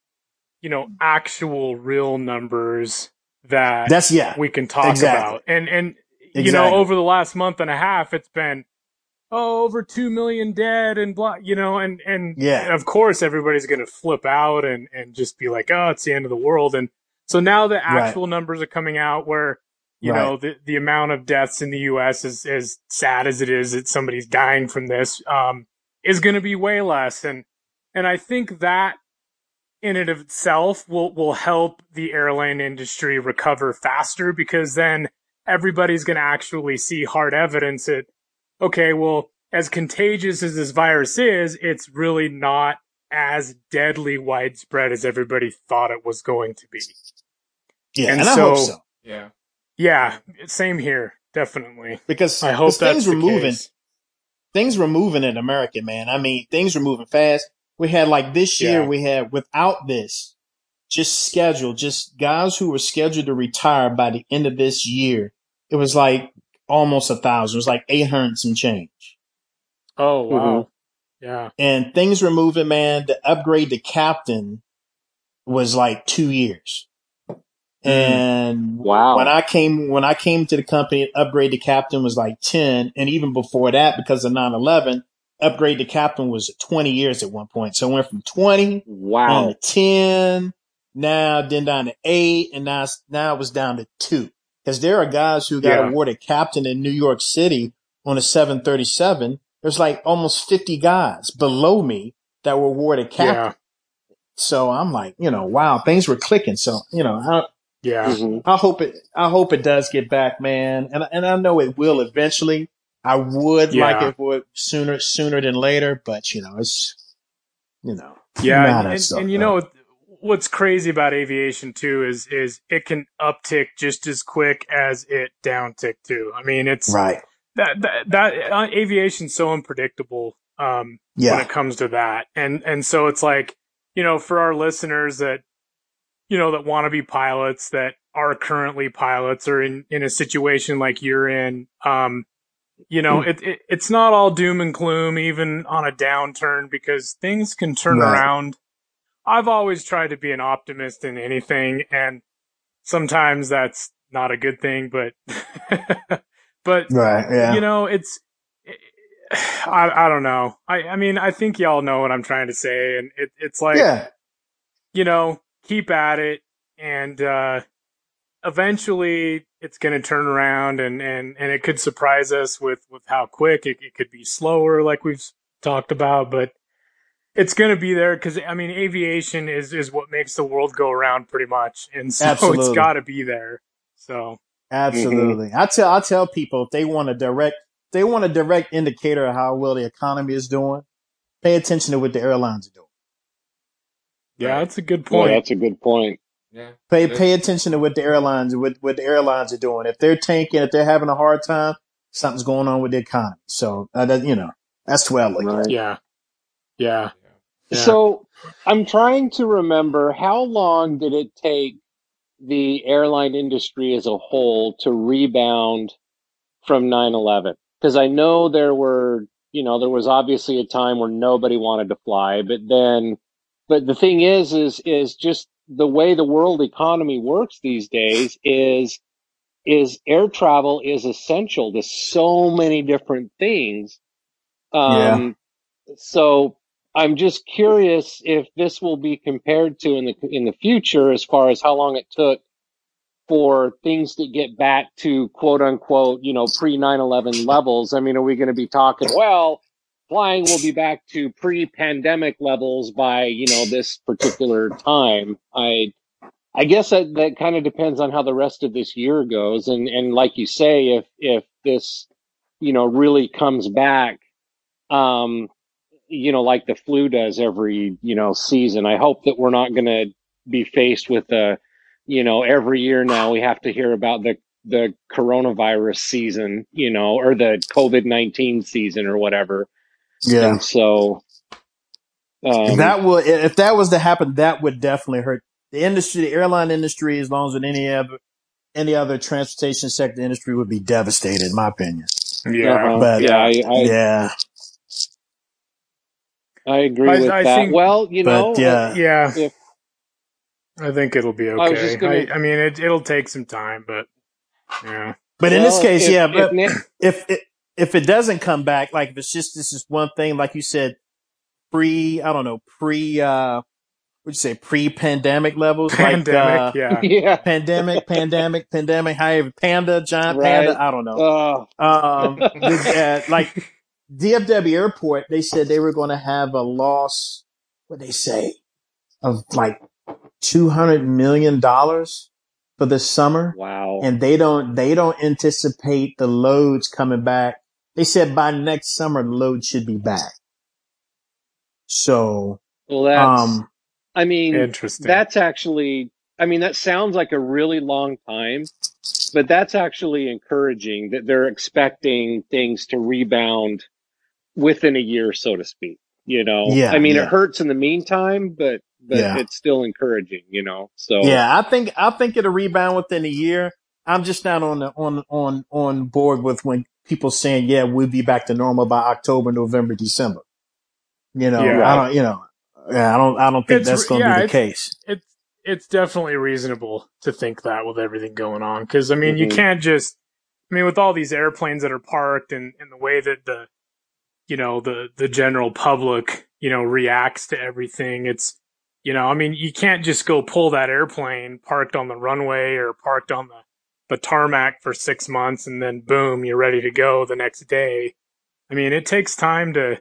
you know, actual real numbers we can talk about and. You know, over the last month and a half, it's been over 2 million dead and blah. You know, and of course everybody's going to flip out and just be like, oh, it's the end of the world. And so now the actual numbers are coming out where you know the amount of deaths in the U.S. is as sad as it is that somebody's dying from this is going to be way less. And I think that in and of itself will help the airline industry recover faster, because then everybody's going to actually see hard evidence that, okay, well, as contagious as this virus is, it's really not as deadly widespread as everybody thought it was going to be. Yeah, and so, I hope so. Yeah. Yeah, same here, definitely. Because I hope that's the case. Things were moving in America, man. I mean, things were moving fast. We had, like this year, we had, without this, just guys who were scheduled to retire by the end of this year, it was like almost 1,000. It was like 800 and some change. Oh, wow. Yeah. And things were moving, man. The upgrade to captain was like 2 years. And wow. when I came to the company, upgrade to captain was like 10. And even before that, because of 9/11, upgrade to captain was 20 years at one point. So it went from 20 down to 10, now then down to 8, and now it was down to 2. Because there are guys who got awarded captain in New York City on a 737. There's like almost 50 guys below me that were awarded captain. Yeah. So I'm like, wow, things were clicking. So, I hope it does get back, man. And I know it will eventually. I would like it would sooner than later, but it's what's crazy about aviation too is it can uptick just as quick as it downtick too. I mean, it's right that aviation's so unpredictable when it comes to that, and so it's like for our listeners that that want to be pilots, that are currently pilots, or in a situation like you're in, it's not all doom and gloom even on a downturn, because things can turn around. I've always tried to be an optimist in anything, and sometimes that's not a good thing, but, I don't know. I mean, I think y'all know what I'm trying to say, and it's like, keep at it, and, eventually it's going to turn around, and it could surprise us with how quick it could be slower, like we've talked about, but it's going to be there, because I mean, aviation is what makes the world go around, pretty much, and so it's got to be there. So absolutely, I tell people, if they want a direct indicator of how well the economy is doing, pay attention to what the airlines are doing. Yeah, that's a good point. Yeah, that's a good point. Yeah, pay attention to what the airlines are doing. If they're tanking, if they're having a hard time, something's going on with the economy. So that's what I like. Right. Yeah. Yeah. Yeah. So I'm trying to remember, how long did it take the airline industry as a whole to rebound from 9/11? Because I know there was obviously a time where nobody wanted to fly, but the thing is just the way the world economy works these days is air travel is essential to so many different things. So I'm just curious if this will be compared to in the future, as far as how long it took for things to get back to quote unquote, pre 9/11 levels. I mean, are we going to be talking, well, flying will be back to pre-pandemic levels by, this particular time? I guess that kind of depends on how the rest of this year goes. And like you say, if this, really comes back, like the flu does every, season, I hope that we're not going to be faced with every year now we have to hear about the coronavirus season, or the COVID-19 season or whatever. Yeah. And so if that was to happen, that would definitely hurt the industry, the airline industry, as long as any other transportation sector industry would be devastated, in my opinion. Yeah. I agree with that. Think, well, I think it'll be okay. I mean, it'll take some time, but yeah. But in this case, if it doesn't come back, like if it's just, this is one thing, like you said, pre-pandemic levels? Pandemic, Pandemic, panda, I don't know. Like DFW Airport, they said they were going to have a loss, what'd they say, of like $200 million for this summer. Wow. And they don't anticipate the loads coming back. They said by next summer, the load should be back. So, interesting. That's actually, that sounds like a really long time, but that's actually encouraging that they're expecting things to rebound within a year, so to speak. It hurts in the meantime, but it's still encouraging, So I think it'll rebound within a year. I'm just not on board with when people saying, yeah, we'll be back to normal by October, November, December. You know, yeah. I don't think that's going to be the case. It's definitely reasonable to think that with everything going on. Cause I mean, you can't just, with all these airplanes that are parked and the way that the general public, reacts to everything, it's, you can't just go pull that airplane parked on the runway or parked on the tarmac for 6 months and then boom, you're ready to go the next day. I mean, it takes time to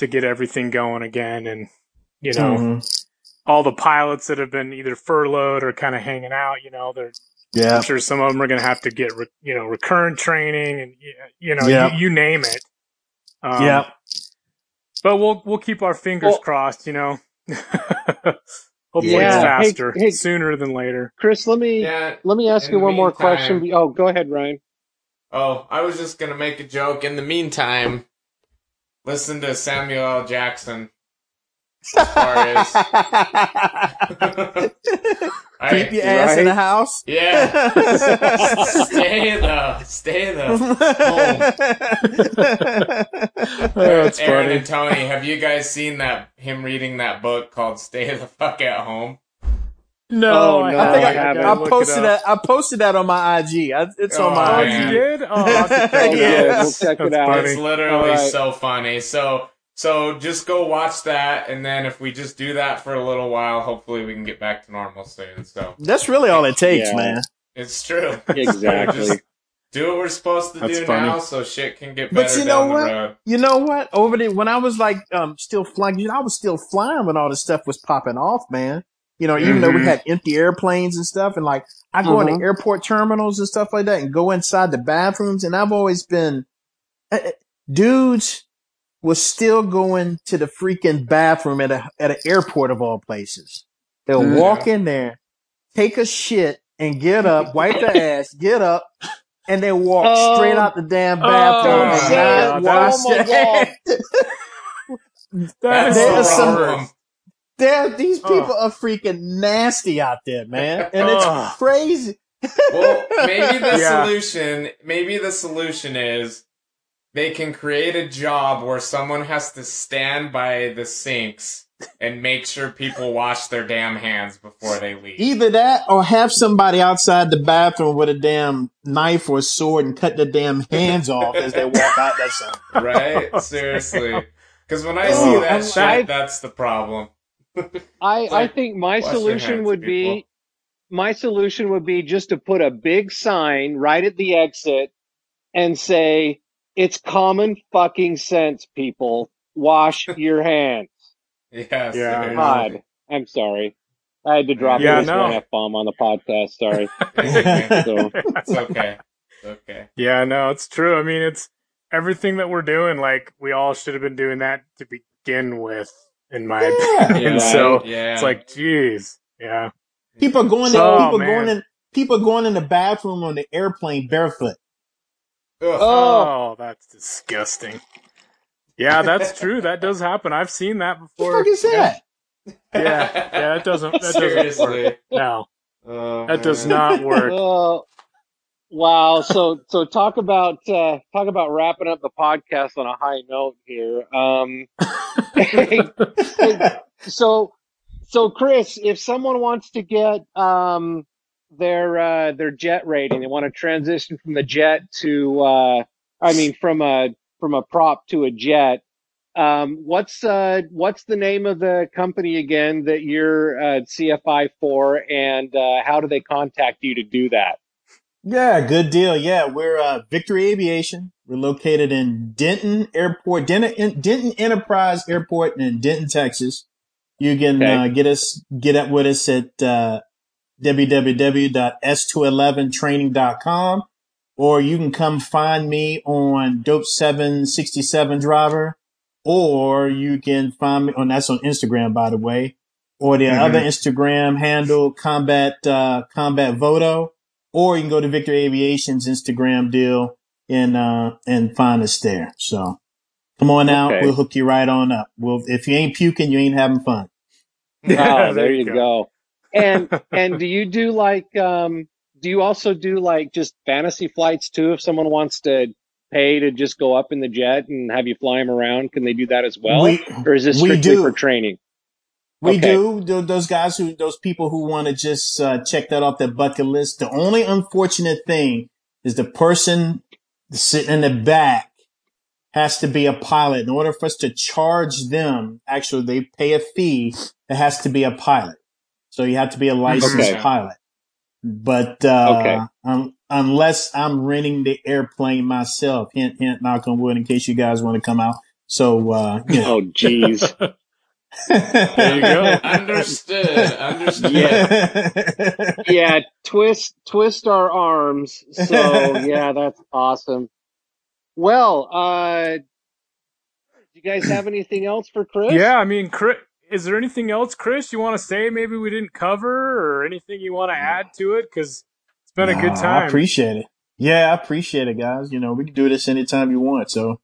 get everything going again. And, all the pilots that have been either furloughed or kind of hanging out, I'm sure some of them are going to have to get, recurrent training and, you name it. But we'll keep our fingers crossed, Hopefully it's faster, sooner than later. Chris, let me ask you one more question. Oh, go ahead, Ryan. Oh, I was just going to make a joke. In the meantime, listen to Samuel L. Jackson. As far as keep your ass in the house. Yeah. Stay the home. Oh, that's Aaron funny. And Tony, have you guys seen him reading that book called Stay the Fuck at Home? No, I posted that on my IG. It's on my IG. You did? Oh, yes. We'll check it out. Funny. It's literally so funny. So just go watch that, and then if we just do that for a little while, hopefully we can get back to normal soon. So that's really all it takes, man. It's true. Exactly. Just do what we're supposed to now, so shit can get better. But You know what? Over there, when I was like still flying, I was still flying when all this stuff was popping off, man. Even though we had empty airplanes and stuff, and like I go into airport terminals and stuff like that, and go inside the bathrooms, and I've always been dudes. Was still going to the freaking bathroom at an airport of all places. They'll walk in there, take a shit, and get up, wipe their ass, get up, and they walk straight out the damn bathroom. These people are freaking nasty out there, man, and it's crazy. Well, maybe the solution is. They can create a job where someone has to stand by the sinks and make sure people wash their damn hands before they leave. Either that or have somebody outside the bathroom with a damn knife or sword and cut their damn hands off as they walk out that side. Right? Seriously. Because when I see that that's the problem. I think my solution would be just to put a big sign right at the exit and say, "It's common fucking sense, people. Wash your hands." Yes. Yeah. God, I'm sorry. I had to drop this F-bomb on the podcast. Sorry. It's okay. Okay. Yeah, no, it's true. I mean, it's everything that we're doing. Like, we all should have been doing that to begin with, in my opinion. Right. So it's like, geez. Yeah. People going in the bathroom on the airplane barefoot. Oh, that's disgusting. Yeah, that's true. That does happen. I've seen that before. What the fuck is that? Yeah, that doesn't work. No. That does not work. Wow. So talk about wrapping up the podcast on a high note here. So Chris, if someone wants to get their jet rating, they want to transition from the jet to from a prop to a jet, what's the name of the company again that you're CFI for, and how do they contact you to do that? Yeah, good deal. Yeah, we're Victory Aviation. We're located in Denton Enterprise Airport in Denton, Texas. You can get up with us at www.s211training.com, or you can come find me on Dope 767 Driver, or you can find me on, that's on Instagram, by the way, or the other Instagram handle, Combat Voto, or you can go to Victor Aviation's Instagram deal and find us there. So come on out. We'll hook you right on up. Well, if you ain't puking, you ain't having fun. Oh, there you go. And do you also do like just fantasy flights too? If someone wants to pay to just go up in the jet and have you fly them around? Can they do that as well? Or is this strictly for training? We do. Those people who want to just check that off their bucket list. The only unfortunate thing is the person sitting in the back has to be a pilot. In order for us to charge them, actually, they pay a fee. It has to be a pilot. So you have to be a licensed pilot. But unless I'm renting the airplane myself, hint, hint, knock on wood, in case you guys want to come out. So, Oh, geez. There you go. Understood. Yeah. Twist our arms. So yeah, that's awesome. Well, do you guys have anything else for Chris? Yeah, I mean, Chris, is there anything else, Chris, you want to say? Maybe we didn't cover, or anything you want to add to it? Because it's been a good time. I appreciate it. Yeah, I appreciate it, guys. You know, we can do this anytime you want. So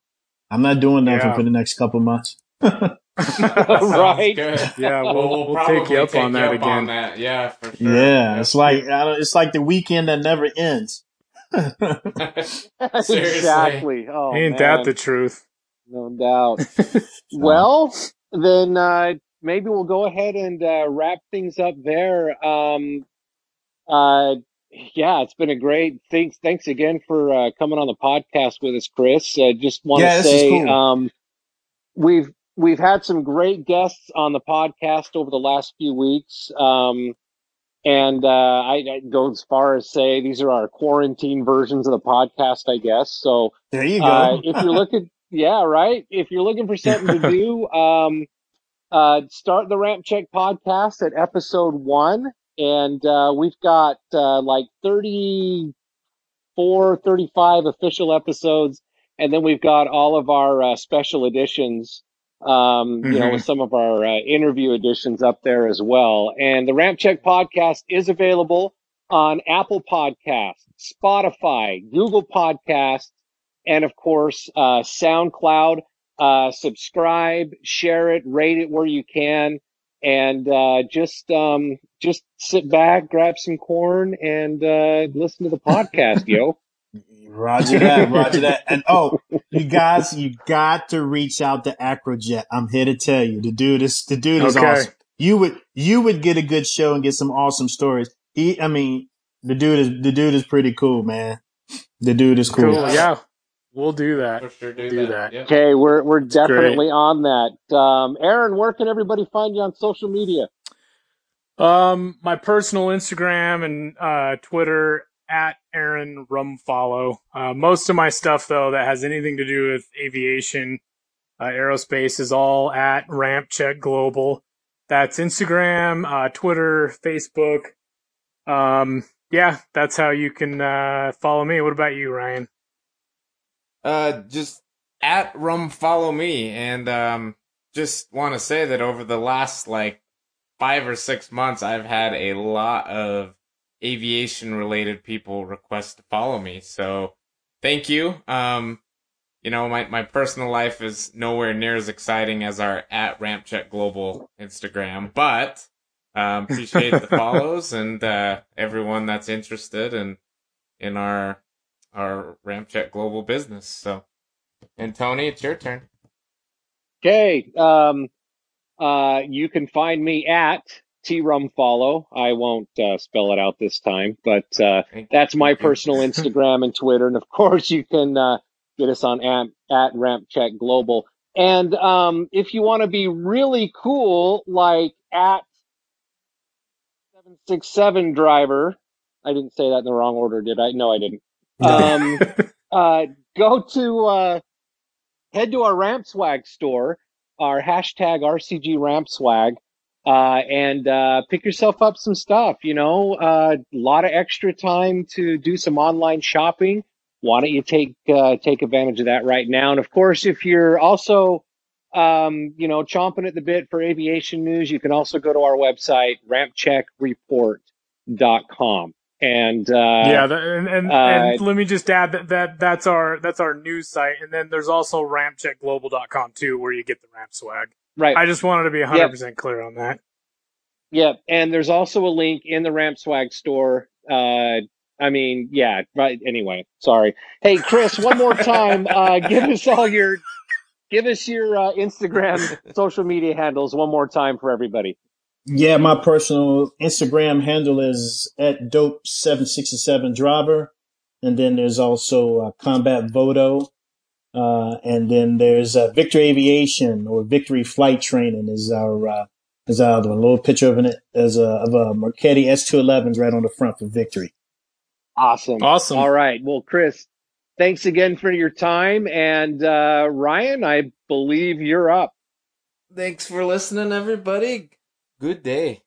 I'm not doing nothing for the next couple months. Right. Good. Yeah, we'll take you up on that again. Yeah, for sure. Yeah, it's like the weekend that never ends. Exactly. Oh, ain't that the truth? No doubt. Well, then maybe we'll go ahead and wrap things up there. Yeah, it's been a great thing. Thanks again for coming on the podcast with us, Chris. Just want to say, cool. We've had some great guests on the podcast over the last few weeks. And I'd go as far as say these are our quarantine versions of the podcast, I guess. So there you go. If you're looking, if you're looking for something to do, start the Ramp Check podcast at episode 1. And we've got like 34, 35 official episodes. And then we've got all of our special editions. You know, with some of our interview editions up there as well. And the Ramp Check podcast is available on Apple Podcasts, Spotify, Google Podcasts, and of course, SoundCloud. Subscribe, share it, rate it where you can, and just sit back, grab some corn, and listen to the podcast, yo. Roger that. And you guys, you got to reach out to Acrojet. I'm here to tell you, the dude is awesome. You would get a good show and get some awesome stories. The dude is pretty cool, man. The dude is cool. Yeah, we'll do that. For sure, do that. Yeah. Okay, we're definitely on that. Aaron, where can everybody find you on social media? My personal Instagram and Twitter. At Aaron Rumfalo. Most of my stuff, though, that has anything to do with aviation, aerospace, is all at Ramp Check Global. That's Instagram, Twitter, Facebook. That's how you can follow me. What about you, Ryan? Just at Rumfalo me, and just want to say that over the last 5 or 6 months, I've had a lot of aviation-related people request to follow me, so thank you. You know, my personal life is nowhere near as exciting as our at Ramp Check Global Instagram, but appreciate the follows and everyone that's interested in our Ramp Check Global business. So, and Tony, it's your turn. Okay, you can find me at T Rumfalo. I won't spell it out this time, but that's my personal Instagram and Twitter. And of course, you can get us on at Ramp Check Global. And if you want to be really cool, like at 767 driver, I didn't say that in the wrong order, did I? No, I didn't. Go to head to our Ramp Swag store, our hashtag RCG Ramp Swag. And pick yourself up some stuff, a lot of extra time to do some online shopping. Why don't you take advantage of that right now? And of course, if you're also, chomping at the bit for aviation news, you can also go to our website, rampcheckreport.com. And and let me just add that's our news site. And then there's also rampcheckglobal.com too, where you get the Ramp Swag. Right. I just wanted to be 100% clear on that. Yep. And there's also a link in the Ramp Swag store I mean, yeah, but anyway, sorry. Hey, Chris, one more time, give us your Instagram social media handles one more time for everybody. Yeah, my personal Instagram handle is @dope767driver. And then there's also Combat Voto. And then there's Victory Aviation or Victory Flight Training is our other one. A little picture of a Marchetti S211 right on the front for Victory. Awesome. All right. Well, Chris, thanks again for your time. And Ryan, I believe you're up. Thanks for listening, everybody. Good day.